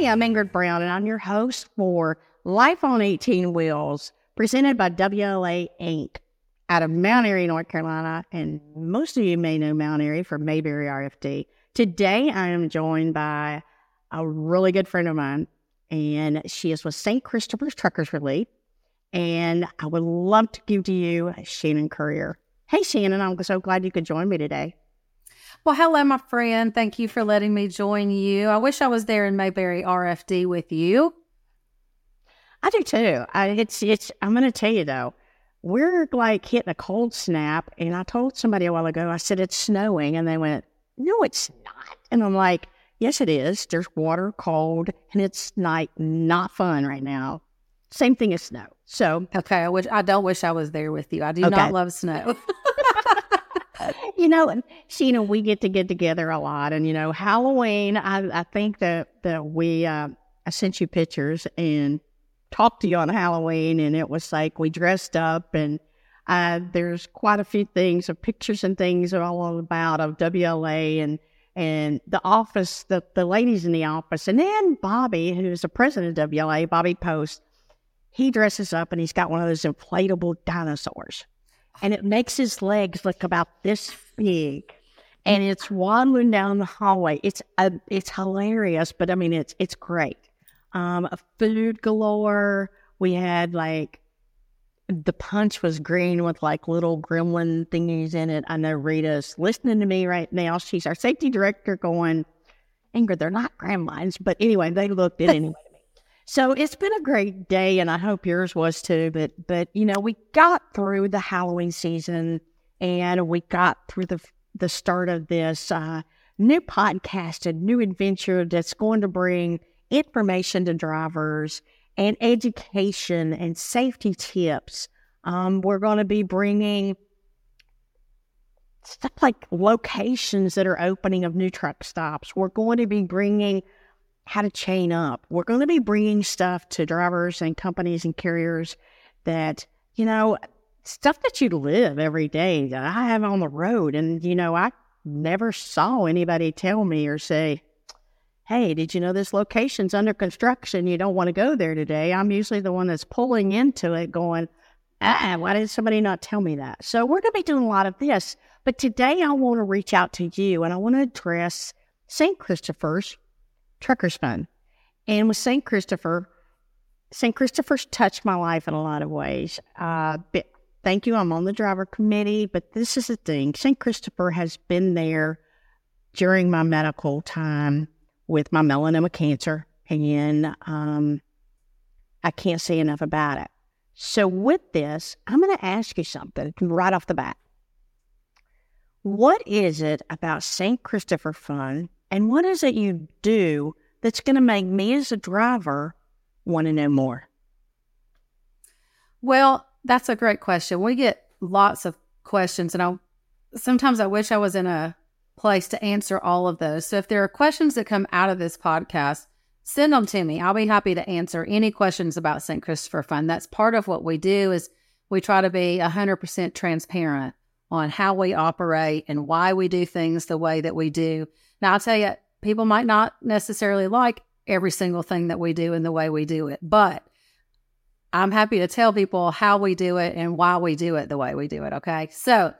I am Ingrid Brown, and I'm your host for Life on 18 Wheels, presented by WLA Inc. out of Mount Airy, North Carolina. And most of you may know Mount Airy from Mayberry RFD. Today, I am joined by a really good friend of mine, and she is with St. Christopher's Truckers Relief. And I would love to give to you Shannon Currier. Hey, Shannon, I'm so glad you could join me today. Well, hello, my friend. Thank you for letting me join you. I wish I was there in Mayberry RFD with you. I do too. I'm going to tell you though, we're like hitting a cold snap. And I told somebody a while ago, I said, it's snowing. And they went, no, it's not. And I'm like, yes, it is. There's water, cold, and it's like not fun right now. Same thing as snow. So okay, I don't wish I was there with you. I do not love snow. You know, and Sheena, we get together a lot, and you know, Halloween. I think that we I sent you pictures and talked to you on Halloween, and it was like we dressed up, and there's quite a few things of pictures and things all about of WLA and the office, the ladies in the office, and then Bobby, who's the president of WLA, Bobby Post. He dresses up and he's got one of those inflatable dinosaurs, and it makes his legs look about this big, and it's waddling down the hallway. It's hilarious, but I mean, it's great. Food galore. We had like the punch was green with like little gremlin thingies in it. I know Rita's listening to me right now. She's our safety director going, Ingrid, they're not gremlins, but anyway, they looked it anyway. So it's been a great day, and I hope yours was too. But you know, we got through the Halloween season, and we got through the start of this new podcast, a new adventure that's going to bring information to drivers and education and safety tips. We're going to be bringing stuff like locations that are opening of new truck stops. We're going to be bringing how to chain up. We're going to be bringing stuff to drivers and companies and carriers that, you know, stuff that you live every day that I have on the road. And, you know, I never saw anybody tell me or say, hey, did you know this location's under construction? You don't want to go there today. I'm usually the one that's pulling into it going, why did somebody not tell me that? So we're going to be doing a lot of this. But today I want to reach out to you, and I want to address St. Christopher's Truckers Fund. And with St. Christopher's touched my life in a lot of ways. But thank you. I'm on the driver committee, but this is the thing. St. Christopher has been there during my medical time with my melanoma cancer, and I can't say enough about it. So with this, I'm going to ask you something right off the bat. What is it about St. Christopher Fund? And what is it you do that's going to make me as a driver want to know more? Well, that's a great question. We get lots of questions, and sometimes I wish I was in a place to answer all of those. So if there are questions that come out of this podcast, send them to me. I'll be happy to answer any questions about St. Christopher Fund. That's part of what we do is we try to be 100% transparent on how we operate and why we do things the way that we do. Now, I'll tell you, people might not necessarily like every single thing that we do and the way we do it, but I'm happy to tell people how we do it and why we do it the way we do it, okay? So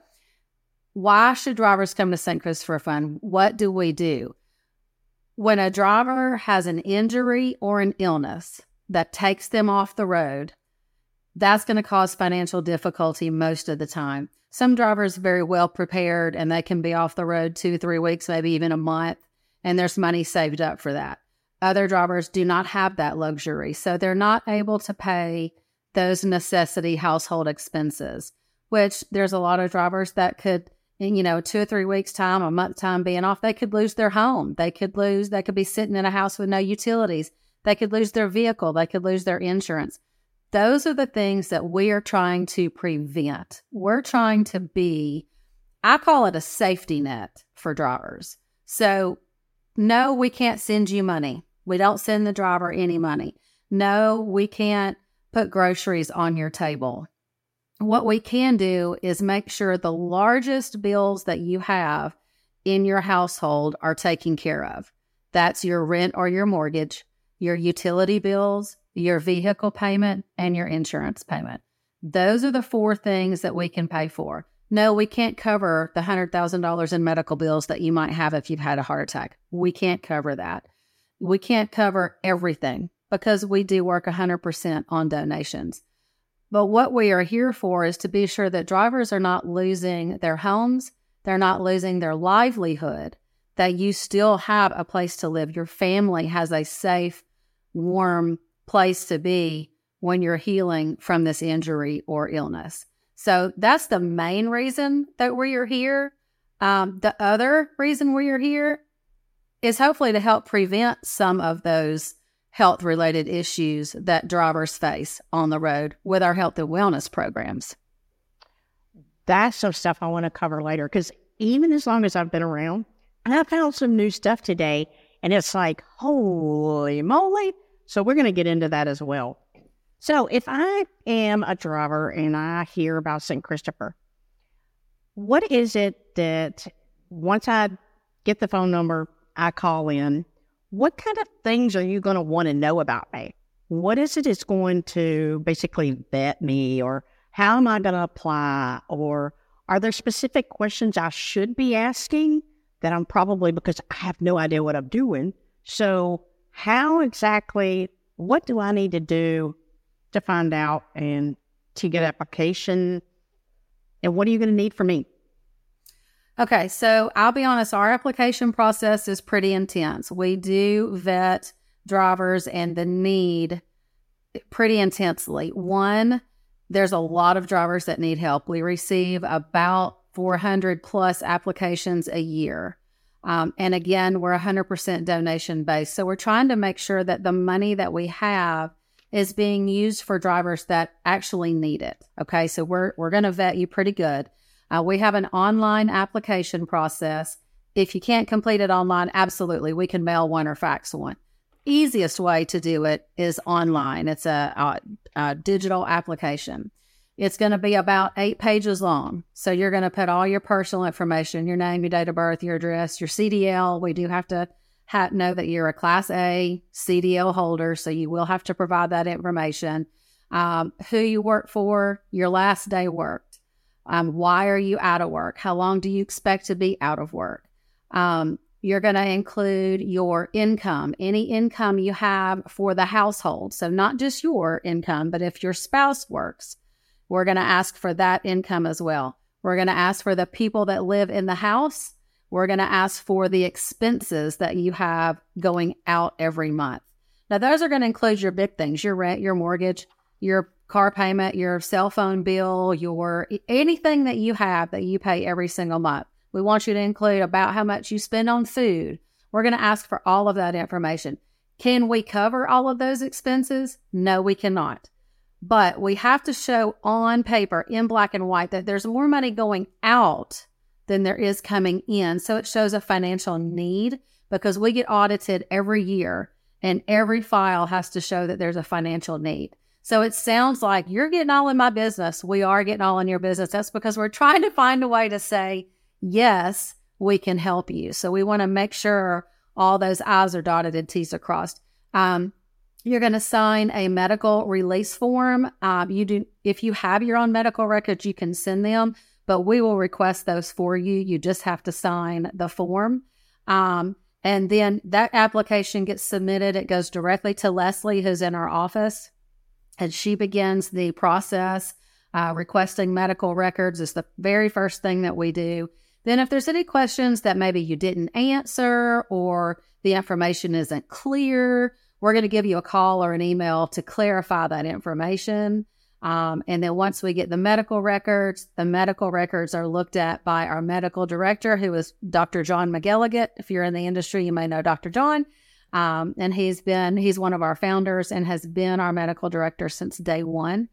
why should drivers come to St. Christopher Fund? What do we do? When a driver has an injury or an illness that takes them off the road, that's going to cause financial difficulty most of the time. Some drivers are very well prepared, and they can be off the road 2-3 weeks, maybe even a month, and there's money saved up for that. Other drivers do not have that luxury, so they're not able to pay those necessity household expenses, which there's a lot of drivers that could, in 2 or 3 weeks time, a month time being off, they could lose their home. They could be sitting in a house with no utilities. They could lose their vehicle. They could lose their insurance. Those are the things that we are trying to prevent. We're trying to be, I call it a safety net for drivers. So, no, we can't send you money. We don't send the driver any money. No, we can't put groceries on your table. What we can do is make sure the largest bills that you have in your household are taken care of. That's your rent or your mortgage, your utility bills, your vehicle payment, and your insurance payment. Those are the four things that we can pay for. No, we can't cover the $100,000 in medical bills that you might have if you've had a heart attack. We can't cover that. We can't cover everything because we do work 100% on donations. But what we are here for is to be sure that drivers are not losing their homes, they're not losing their livelihood, that you still have a place to live. Your family has a safe, warm place to be when you're healing from this injury or illness. So that's the main reason that we're here. The other reason we're here is hopefully to help prevent some of those health-related issues that drivers face on the road with our health and wellness programs. That's some stuff I want to cover later, because even as long as I've been around, and I found some new stuff today, and it's like, holy moly. So we're going to get into that as well. So if I am a driver and I hear about St. Christopher, what is it that once I get the phone number, I call in, what kind of things are you going to want to know about me? What is it that's going to basically vet me, or how am I going to apply? Or are there specific questions I should be asking that I'm probably, because I have no idea what I'm doing? So how exactly, what do I need to do to find out and to get application? And what are you going to need from me? Okay, so I'll be honest, our application process is pretty intense. We do vet drivers and the need pretty intensely. One, there's a lot of drivers that need help. We receive about 400 plus applications a year. And again, we're 100% donation based. So we're trying to make sure that the money that we have is being used for drivers that actually need it. Okay, so we're going to vet you pretty good. We have an online application process. If you can't complete it online, absolutely, we can mail one or fax one. Easiest way to do it is online. It's a digital application. It's going to be about 8 pages long. So you're going to put all your personal information, your name, your date of birth, your address, your CDL. We do have to know that you're a Class A CDL holder, so you will have to provide that information. Who you work for, your last day worked. Why are you out of work? How long do you expect to be out of work? You're going to include your income, any income you have for the household. So not just your income, but if your spouse works, we're going to ask for that income as well. We're going to ask for the people that live in the house. We're going to ask for the expenses that you have going out every month. Now, those are going to include your big things, your rent, your mortgage, your car payment, your cell phone bill, your anything that you have that you pay every single month. We want you to include about how much you spend on food. We're going to ask for all of that information. Can we cover all of those expenses? No, we cannot. But we have to show on paper in black and white that there's more money going out than there is coming in. So it shows a financial need, because we get audited every year and every file has to show that there's a financial need. So it sounds like you're getting all in my business. We are getting all in your business. That's because we're trying to find a way to say, yes, we can help you. So we want to make sure all those I's are dotted and T's are crossed. You're going to sign a medical release form. If you have your own medical records, you can send them, but we will request those for you. You just have to sign the form. And then that application gets submitted. It goes directly to Leslie, who's in our office, and she begins the process. Requesting medical records is the very first thing that we do. Then if there's any questions that maybe you didn't answer or the information isn't clear, we're going to give you a call or an email to clarify that information. And then once we get the medical records are looked at by our medical director, who is Dr. John McGillicuddy. If you're in the industry, you may know Dr. John. And he's one of our founders and has been our medical director since day one.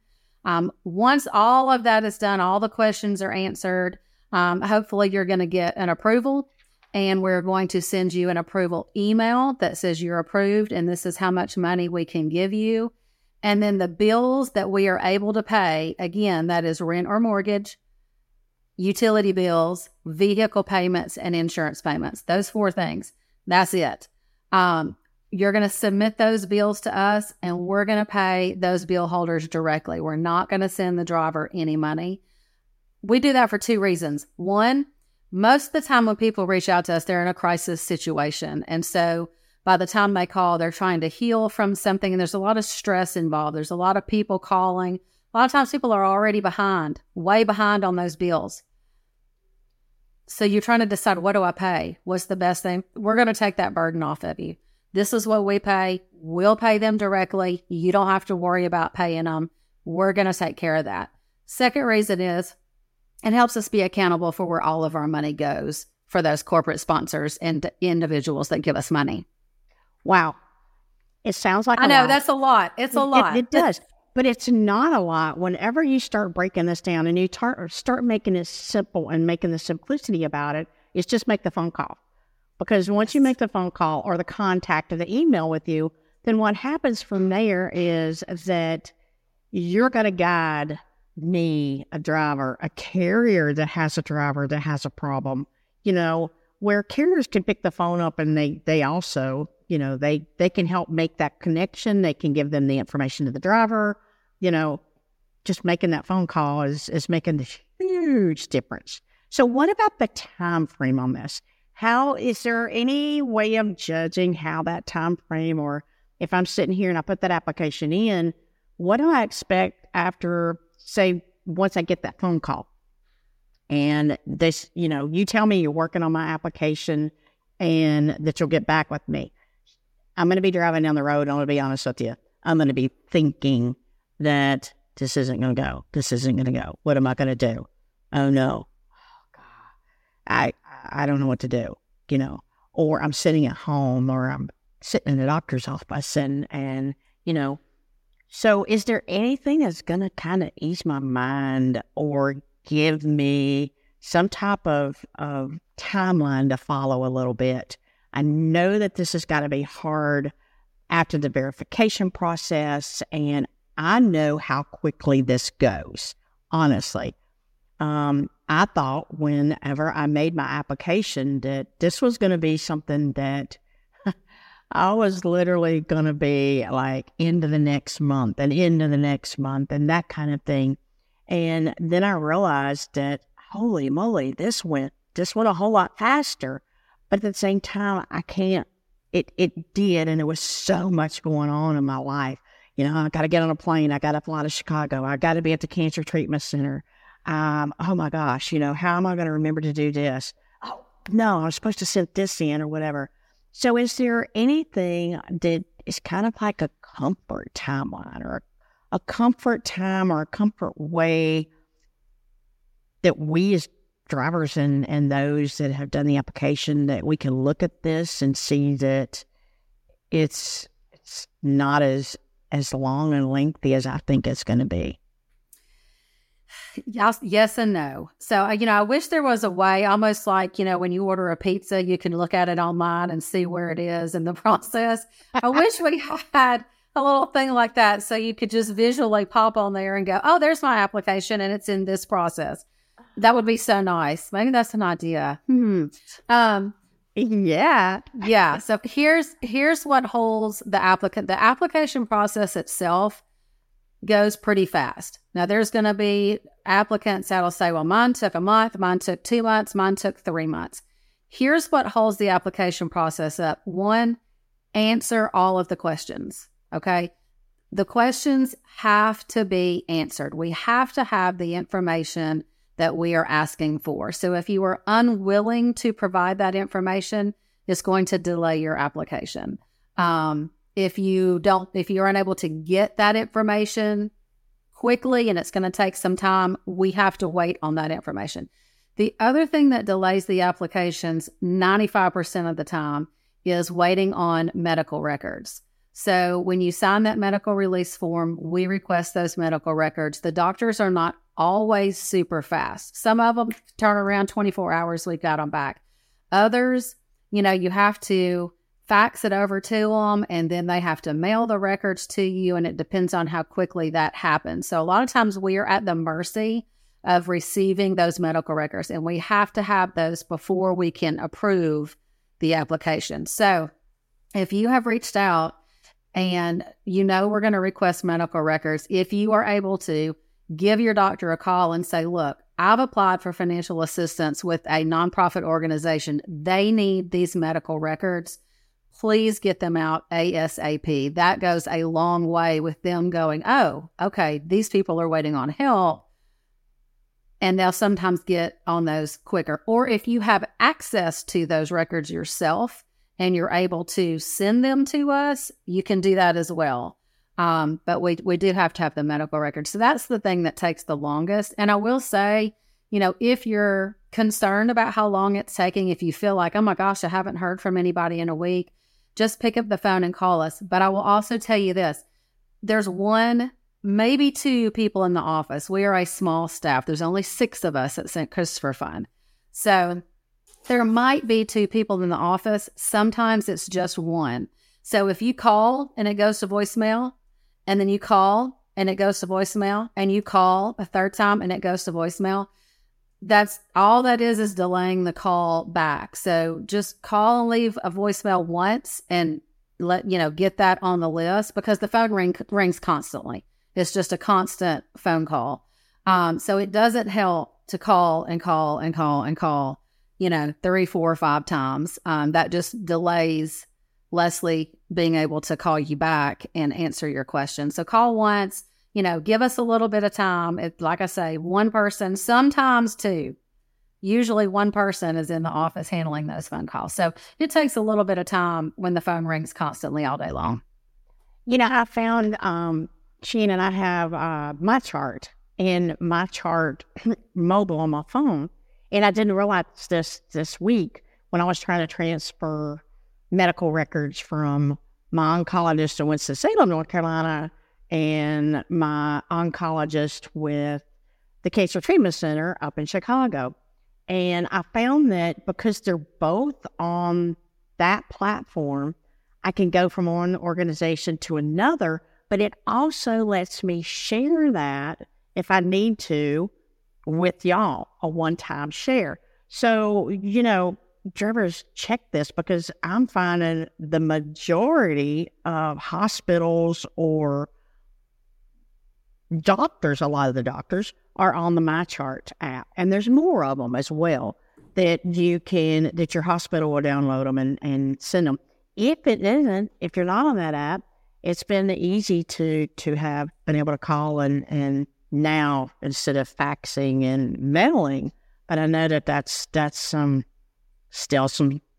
Once all of that is done, all the questions are answered. Hopefully you're going to get an approval. And we're going to send you an approval email that says you're approved and this is how much money we can give you. And then the bills that we are able to pay, again, that is rent or mortgage, utility bills, vehicle payments, and insurance payments. Those four things. That's it. You're going to submit those bills to us, and we're going to pay those bill holders directly. We're not going to send the driver any money. We do that for two reasons. One, most of the time when people reach out to us, they're in a crisis situation. And so by the time they call, they're trying to heal from something, and there's a lot of stress involved. There's a lot of people calling. A lot of times people are already behind, way behind on those bills. So you're trying to decide, what do I pay? What's the best thing? We're going to take that burden off of you. This is what we pay. We'll pay them directly. You don't have to worry about paying them. We're going to take care of that. Second reason is it helps us be accountable for where all of our money goes for those corporate sponsors and individuals that give us money. Wow. It sounds like I know, that's a lot. It's a lot. It does. But it's not a lot. Whenever you start breaking this down and you start making it simple and making the simplicity about it, it's just make the phone call. Because once you make the phone call or the contact or the email with you, then what happens from there is that you're going to guide me, a driver, a carrier that has a driver that has a problem, you know, where carriers can pick the phone up and they also, you know, they can help make that connection. They can give them the information to the driver, you know, just making that phone call is making a huge difference. So what about the time frame on this? How is there any way of judging how that time frame, or if I'm sitting here and I put that application in, what do I expect after, say, once I get that phone call? And this, you know, you tell me you're working on my application and that you'll get back with me. I'm going to be driving down the road. I'm going to be honest with you. I'm going to be thinking that this isn't going to go. This isn't going to go. What am I going to do? Oh, no. Oh, God. I don't know what to do, you know, or I'm sitting at home or I'm sitting in the doctor's office and you know, so is there anything that's going to kind of ease my mind or give me some type of timeline to follow a little bit? I know that this has got to be hard after the verification process, and I know how quickly this goes, honestly. I thought whenever I made my application that this was going to be something that I was literally going to be like into the next month and that kind of thing. And then I realized that, holy moly, this went a whole lot faster. But at the same time, I can't, it did. And there was so much going on in my life. You know, I got to get on a plane. I got to fly to Chicago. I got to be at the Cancer Treatment Center. Oh my gosh, you know, how am I going to remember to do this? Oh, no, I was supposed to send this in or whatever. So is there anything that is kind of like a comfort timeline or a comfort time or a comfort way that we as drivers and those that have done the application that we can look at this and see that it's not as long and lengthy as I think it's going to be? Yes and no. So, you know, I wish there was a way, almost like, you know, when you order a pizza, you can look at it online and see where it is in the process. I wish we had a little thing like that so you could just visually pop on there and go, oh, there's my application and it's in this process. That would be so nice. Maybe that's an idea. Yeah. Yeah. So here's what holds the applicant. The application process itself goes pretty fast. Now, there's going to be applicants that'll say, well, mine took a month, mine took 2 months, mine took 3 months. Here's what holds the application process up. One, answer all of the questions, okay? The questions have to be answered. We have to have the information that we are asking for. So if you are unwilling to provide that information, it's going to delay your application. If you're unable to get that information quickly, and it's going to take some time, we have to wait on that information. The other thing that delays the applications 95% of the time is waiting on medical records. So when you sign that medical release form, we request those medical records. The doctors are not always super fast. Some of them turn around 24 hours, we've got them back. Others, you know, you have to fax it over to them, and then they have to mail the records to you, and it depends on how quickly that happens. So a lot of times we are at the mercy of receiving those medical records, and we have to have those before we can approve the application. So if you have reached out and you know we're going to request medical records, if you are able to, give your doctor a call and say, look, I've applied for financial assistance with a nonprofit organization. They need these medical records. Please get them out ASAP. That goes a long way with them going, oh, okay, these people are waiting on help. And they'll sometimes get on those quicker. Or if you have access to those records yourself and you're able to send them to us, you can do that as well. But we do have to have the medical records. So that's the thing that takes the longest. And I will say, you know, if you're concerned about how long it's taking, if you feel like, oh my gosh, I haven't heard from anybody in a week, just pick up the phone and call us. But I will also tell you this, there's one, maybe two people in the office. We are a small staff. There's only 6 of us at St. Christopher Fund. So there might be 2 people in the office. Sometimes it's just one. So if you call and it goes to voicemail, and then you call and it goes to voicemail, and you call a third time and it goes to voicemail, that's all that is delaying the call back. So just call and leave a voicemail once and let, you know, get that on the list, because the phone rings constantly. It's just a constant phone call. So it doesn't help to call and call and call and call, you know, 3, 4, 5 times. That just delays Leslie being able to call you back and answer your question. So call once, you know, give us a little bit of time. It, like I say, one person, sometimes 2. Usually one person is in the office handling those phone calls. So it takes a little bit of time when the phone rings constantly all day long. You know, I found, Sheen and I have MyChart in MyChart mobile on my phone. And I didn't realize this week when I was trying to transfer medical records from my oncologist in Winston-Salem, North Carolina, and my oncologist with the Cancer Treatment Center up in Chicago. And I found that because they're both on that platform, I can go from one organization to another, but it also lets me share that, if I need to, with y'all, a one-time share. So, you know, drivers, check this, because I'm finding the majority of hospitals or doctors, a lot of the doctors are on the MyChart app, and there's more of them as well that you can, that your hospital will download them and send them. If it isn't, if you're not on that app, it's been easy to have been able to call and now instead of faxing and mailing. But I know that that's some. Still,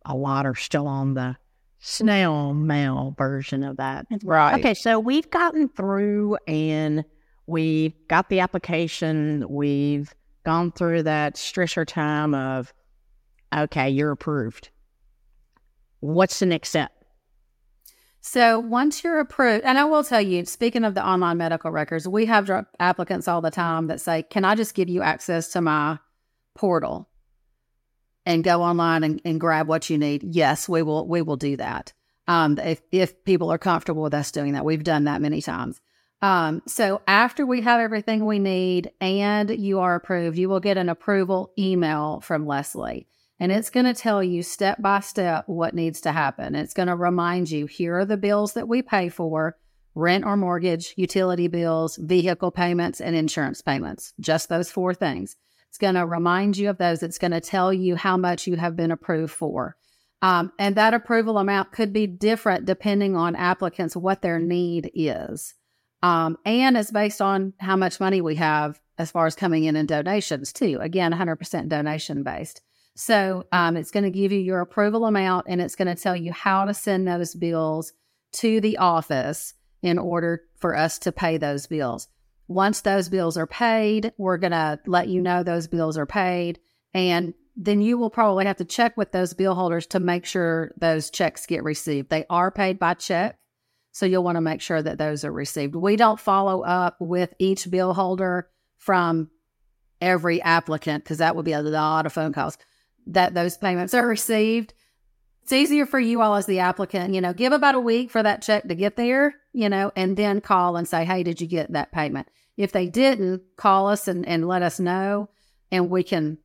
a lot are still on the snail mail version of that. Right. Okay, so we've gotten through and we've got the application. We've gone through that stressor time of, okay, you're approved. What's the next step? So once you're approved, and I will tell you, speaking of the online medical records, we have applicants all the time that say, can I just give you access to my portal and go online and grab what you need? Yes, we will do that. If people are comfortable with us doing that, we've done that many times. So after we have everything we need and you are approved, you will get an approval email from Leslie. And it's going to tell you step by step what needs to happen. It's going to remind you, here are the bills that we pay for: rent or mortgage, utility bills, vehicle payments, and insurance payments. Just those 4 things. It's going to remind you of those. It's going to tell you how much you have been approved for. And that approval amount could be different depending on applicants, what their need is. And it's based on how much money we have as far as coming in donations too. Again, 100% donation based. So it's going to give you your approval amount, and it's going to tell you how to send those bills to the office in order for us to pay those bills. Once those bills are paid, we're going to let you know those bills are paid. And then you will probably have to check with those bill holders to make sure those checks get received. They are paid by check, so you'll want to make sure that those are received. We don't follow up with each bill holder from every applicant, because that would be a lot of phone calls, that those payments are received. It's easier for you all as the applicant, you know, give about a week for that check to get there, you know, and then call and say, hey, did you get that payment? If they didn't, call us and let us know, and we can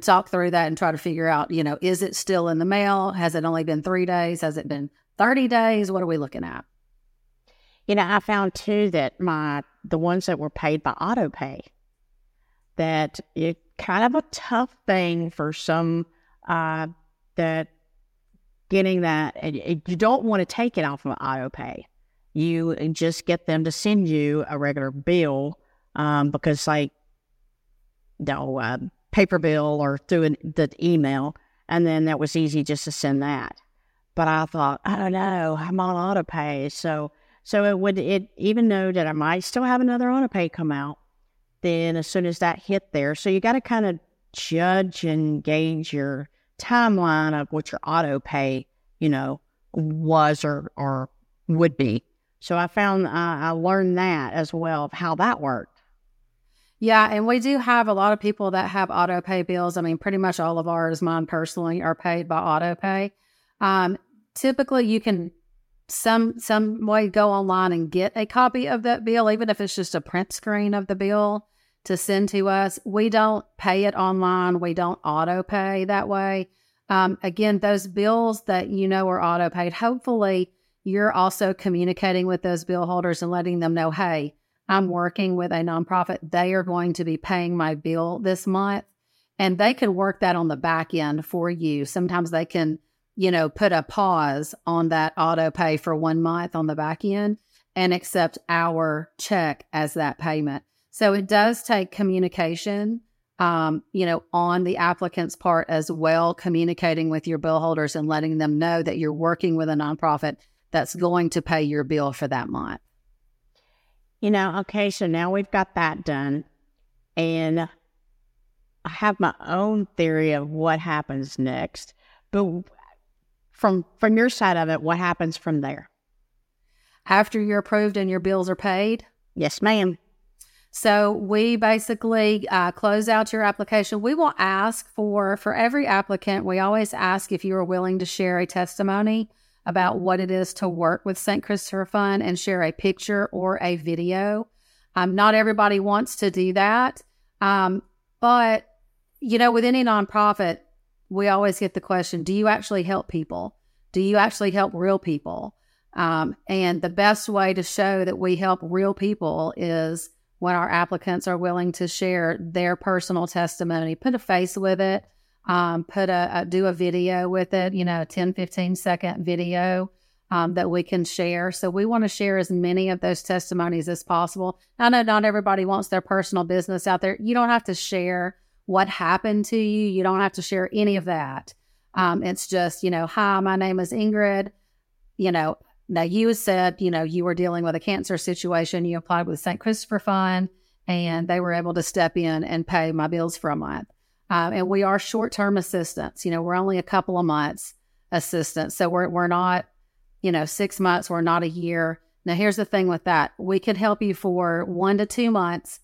talk through that and try to figure out, you know, is it still in the mail? Has it only been 3 days? Has it been 30 days, what are we looking at? You know, I found too that the ones that were paid by auto pay, that it kind of a tough thing for some that getting that, and you don't want to take it off of auto pay. You just get them to send you a regular bill because like paper bill or through the email, and then that was easy just to send that. But I thought, I don't know, I'm on auto pay, so it even though that I might still have another auto pay come out, then as soon as that hit there, so you got to kind of judge and gauge your timeline of what your auto pay, you know, was or would be. So I found, I learned that as well, of how that worked. Yeah. And we do have a lot of people that have auto pay bills. I mean, pretty much all of ours, mine personally, are paid by auto pay. Typically you can some way go online and get a copy of that bill, even if it's just a print screen of the bill to send to us. We don't pay it online. We don't auto pay that way. Again, those bills that you know are auto paid, hopefully you're also communicating with those bill holders and letting them know, hey, I'm working with a nonprofit. They are going to be paying my bill this month, and they can work that on the back end for you. Sometimes they can, you know, put a pause on that auto pay for 1 month on the back end and accept our check as that payment. So it does take communication, you know, on the applicant's part as well, communicating with your bill holders and letting them know that you're working with a nonprofit that's going to pay your bill for that month. You know, okay, so now we've got that done, and I have my own theory of what happens next, but from your side of it, what happens from there? After you're approved and your bills are paid? Yes, ma'am. So we basically close out your application. We will ask for every applicant, we always ask if you are willing to share a testimony about what it is to work with St. Christopher Fund and share a picture or a video. Not everybody wants to do that. But, you know, with any nonprofit, we always get the question, do you actually help people? Do you actually help real people? And the best way to show that we help real people is when our applicants are willing to share their personal testimony, put a face with it, do a video with it, you know, a 10, 15 second video that we can share. So we want to share as many of those testimonies as possible. I know not everybody wants their personal business out there. You don't have to share what happened to you. You don't have to share any of that. It's just, you know, hi, my name is Ingrid. You know, now you said, you know, you were dealing with a cancer situation. You applied with St. Christopher Fund and they were able to step in and pay my bills for a month. And we are short-term assistance. You know, we're only a couple of months assistance. So we're not, you know, 6 months. We're not a year. Now, here's the thing with that. We can help you for 1 to 2 months.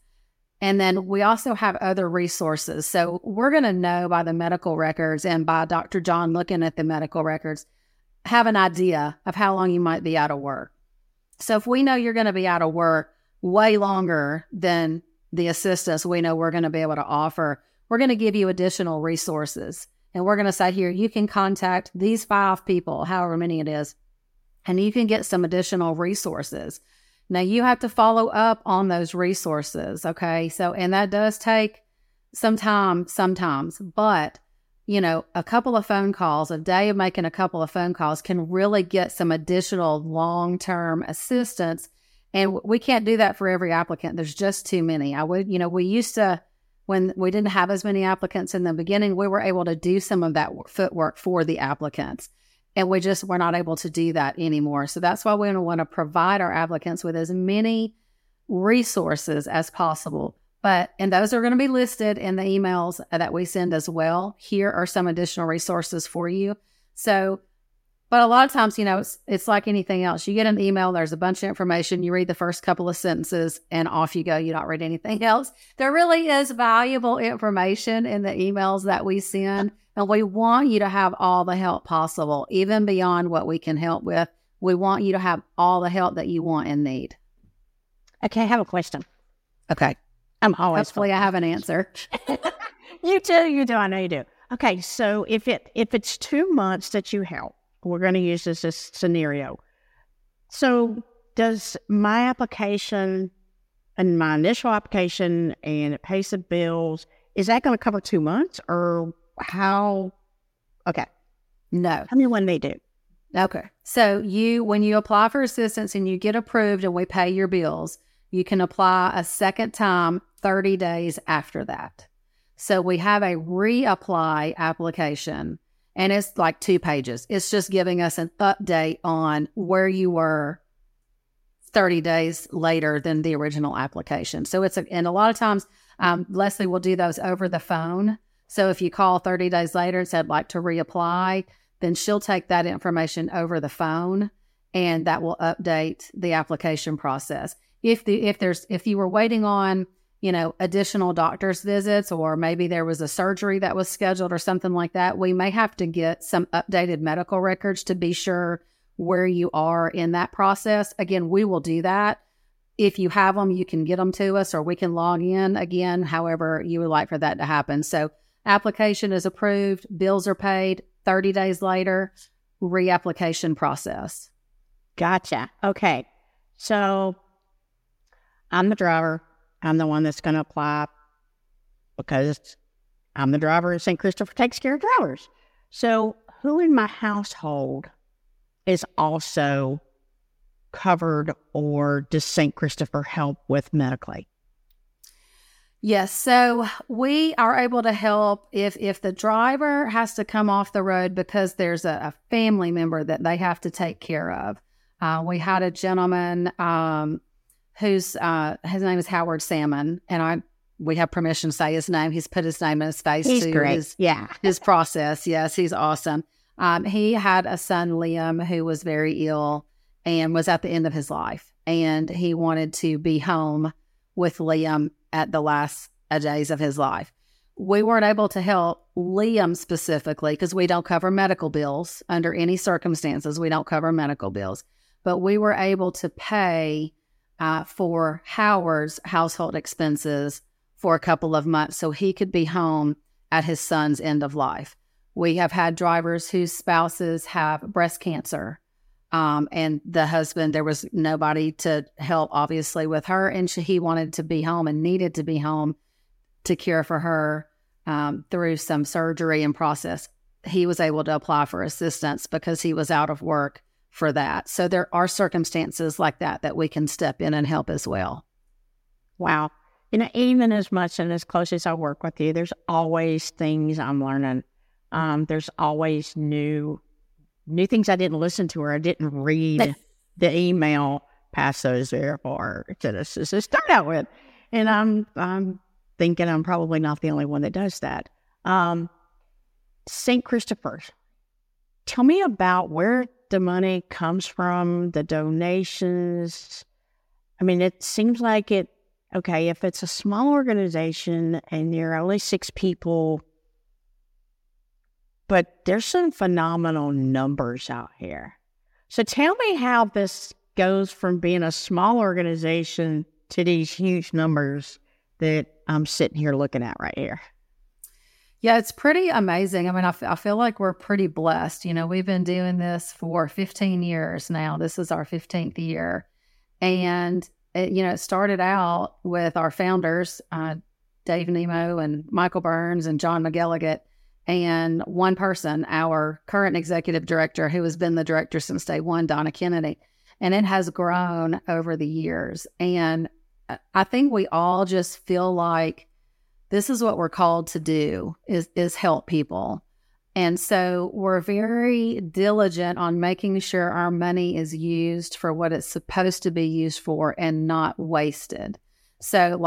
And then we also have other resources. So we're going to know by the medical records and by Dr. John looking at the medical records, have an idea of how long you might be out of work. So if we know you're going to be out of work way longer than the assistance we know we're going to be able to offer, we're going to give you additional resources, and we're going to say here, you can contact these 5 people, however many it is, and you can get some additional resources. Now you have to follow up on those resources. Okay. So, and that does take some time sometimes, but you know, a couple of phone calls, a day of making a couple of phone calls can really get some additional long-term assistance. And we can't do that for every applicant. There's just too many. We used to, when we didn't have as many applicants in the beginning, we were able to do some of that footwork for the applicants. And we're not able to do that anymore. So that's why we want to provide our applicants with as many resources as possible. And those are going to be listed in the emails that we send as well. Here are some additional resources for you. So, but a lot of times, you know, it's like anything else. You get an email, there's a bunch of information, you read the first couple of sentences, and off you go. You don't read anything else. There really is valuable information in the emails that we send, and we want you to have all the help possible, even beyond what we can help with. We want you to have all the help that you want and need. Okay, I have a question. Okay. I'm always hopefully I have an answer. You do, I know you do. Okay, so if it's 2 months that you help, We're going to use this as a scenario. So does my application and my initial application and it pays the bills, is that going to cover 2 months or how? Okay. No. Tell me when they do. Okay. So when you apply for assistance and you get approved and we pay your bills, you can apply a second time 30 days after that. So we have a reapply application and it's like 2 pages. It's just giving us an update on where you were 30 days later than the original application. So and a lot of times Leslie will do those over the phone. So if you call 30 days later and said, like to reapply, then she'll take that information over the phone and that will update the application process. If you were waiting on, additional doctor's visits, or maybe there was a surgery that was scheduled or something like that, we may have to get some updated medical records to be sure where you are in that process. Again, we will do that. If you have them, you can get them to us or we can log in again, however you would like for that to happen. So application is approved, bills are paid, 30 days later, reapplication process. Gotcha. Okay. So I'm the driver. I'm the one that's going to apply because I'm the driver and St. Christopher takes care of drivers. So who in my household is also covered, or does St. Christopher help with medically? Yes. So we are able to help if the driver has to come off the road because there's a family member that they have to take care of. We had a gentleman whose his name is Howard Salmon, and we have permission to say his name. He's put his name in his face. He's great. His process. Yes, he's awesome. He had a son, Liam, who was very ill and was at the end of his life. And he wanted to be home with Liam at the last days of his life. We weren't able to help Liam specifically because we don't cover medical bills under any circumstances. We don't cover medical bills. But we were able to pay for Howard's household expenses for a couple of months so he could be home at his son's end of life. We have had drivers whose spouses have breast cancer, and the husband, there was nobody to help, obviously, with her, and he wanted to be home and needed to be home to care for her through some surgery and process. He was able to apply for assistance because he was out of work for that. So there are circumstances like that we can step in and help as well. Wow. Even as much and as close as I work with you, there's always things I'm learning. There's always new things I didn't listen to or I didn't read the email past those there or to start out with. And I'm thinking I'm probably not the only one that does that. St. Christopher's, tell me about where the money comes from, the donations. I mean, it seems like if it's a small organization and you're only 6 people, but there's some phenomenal numbers out here. So tell me how this goes from being a small organization to these huge numbers that I'm sitting here looking at right here. Yeah, it's pretty amazing. I mean, I feel like we're pretty blessed. We've been doing this for 15 years now. This is our 15th year. And, it started out with our founders, Dave Nemo and Michael Burns and John McGillicuddy. And one person, our current executive director, who has been the director since day one, Donna Kennedy. And it has grown over the years. And I think we all just feel like this is what we're called to do, is help people. And so we're very diligent on making sure our money is used for what it's supposed to be used for and not wasted. So,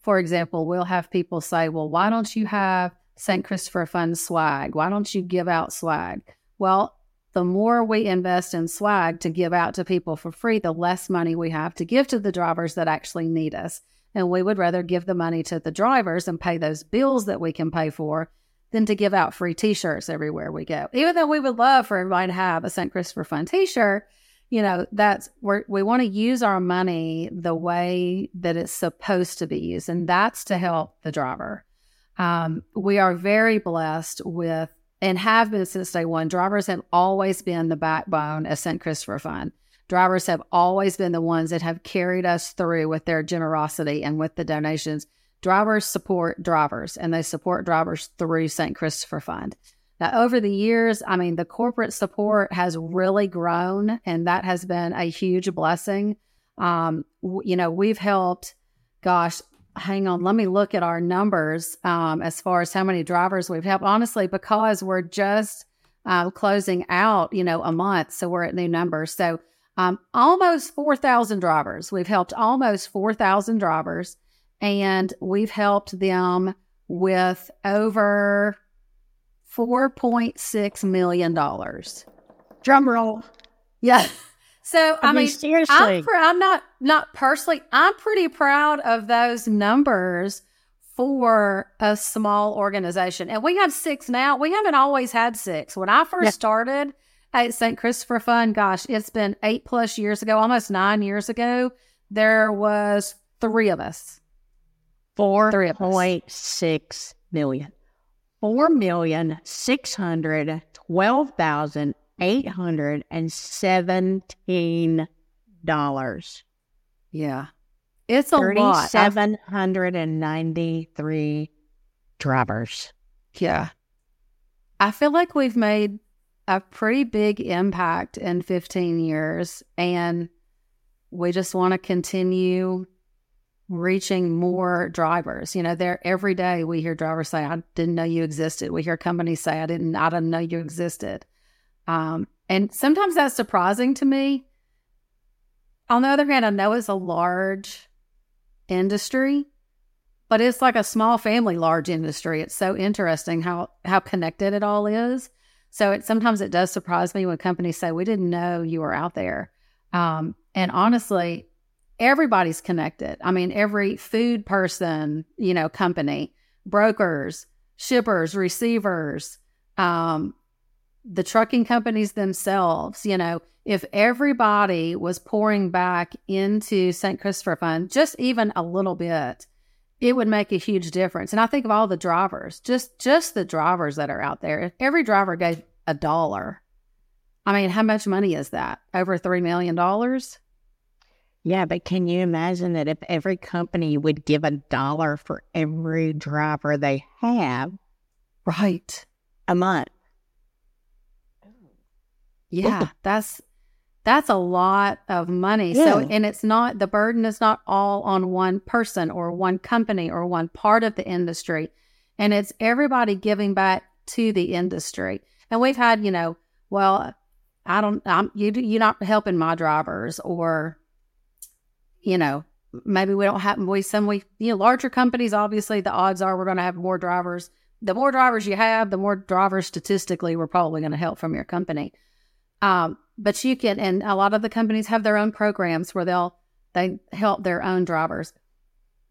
for example, we'll have people say, well, why don't you have St. Christopher Fund swag? Why don't you give out swag? Well, the more we invest in swag to give out to people for free, the less money we have to give to the drivers that actually need us. And we would rather give the money to the drivers and pay those bills that we can pay for than to give out free t-shirts everywhere we go. Even though we would love for everybody to have a St. Christopher Fund t-shirt, we want to use our money the way that it's supposed to be used. And that's to help the driver. We are very blessed with and have been since day one. Drivers have always been the backbone of St. Christopher Fund. Drivers have always been the ones that have carried us through with their generosity and with the donations. Drivers support drivers, and they support drivers through St. Christopher Fund. Now, over the years, I mean, the corporate support has really grown, and that has been a huge blessing. We've helped, let me look at our numbers as far as how many drivers we've helped, honestly, because we're just closing out, a month. So we're at new numbers. So almost 4,000 drivers. We've helped almost 4,000 drivers, and we've helped them with over $4.6 million. Drum roll. Yeah. So, I mean, seriously. I'm not personally, I'm pretty proud of those numbers for a small organization. And we have six now. We haven't always had six. When I first started at St. Christopher Fund, it's been 8+ years ago, almost 9 years ago, there was three of us. 4.6 million. 4,612,817 dollars. Yeah. It's a lot. 3,793 drivers. Yeah. I feel like we've made a pretty big impact in 15 years, and we just want to continue reaching more drivers. Every day we hear drivers say, I didn't know you existed. We hear companies say, I didn't know you existed. And sometimes that's surprising to me. On the other hand, I know it's a large industry, but it's like a small family, large industry. It's so interesting how connected it all is. So sometimes it does surprise me when companies say, we didn't know you were out there. And honestly, everybody's connected. I mean, every food person, company, brokers, shippers, receivers, the trucking companies themselves, if everybody was pouring back into St. Christopher Fund, just even a little bit, it would make a huge difference. And I think of all the drivers, just the drivers that are out there. If every driver gave $1, I mean, how much money is that? Over $3 million? Yeah, but can you imagine that if every company would give $1 for every driver they have? Right. A month. Yeah, that's a lot of money. Yeah. So, and it's not, the burden is not all on one person or one company or one part of the industry. And it's everybody giving back to the industry. And we've had, you're not helping my drivers, or, maybe we don't have, larger companies, obviously the odds are we're going to have more drivers. The more drivers you have, the more drivers statistically we're probably going to help from your company. But you can, and a lot of the companies have their own programs where they help their own drivers,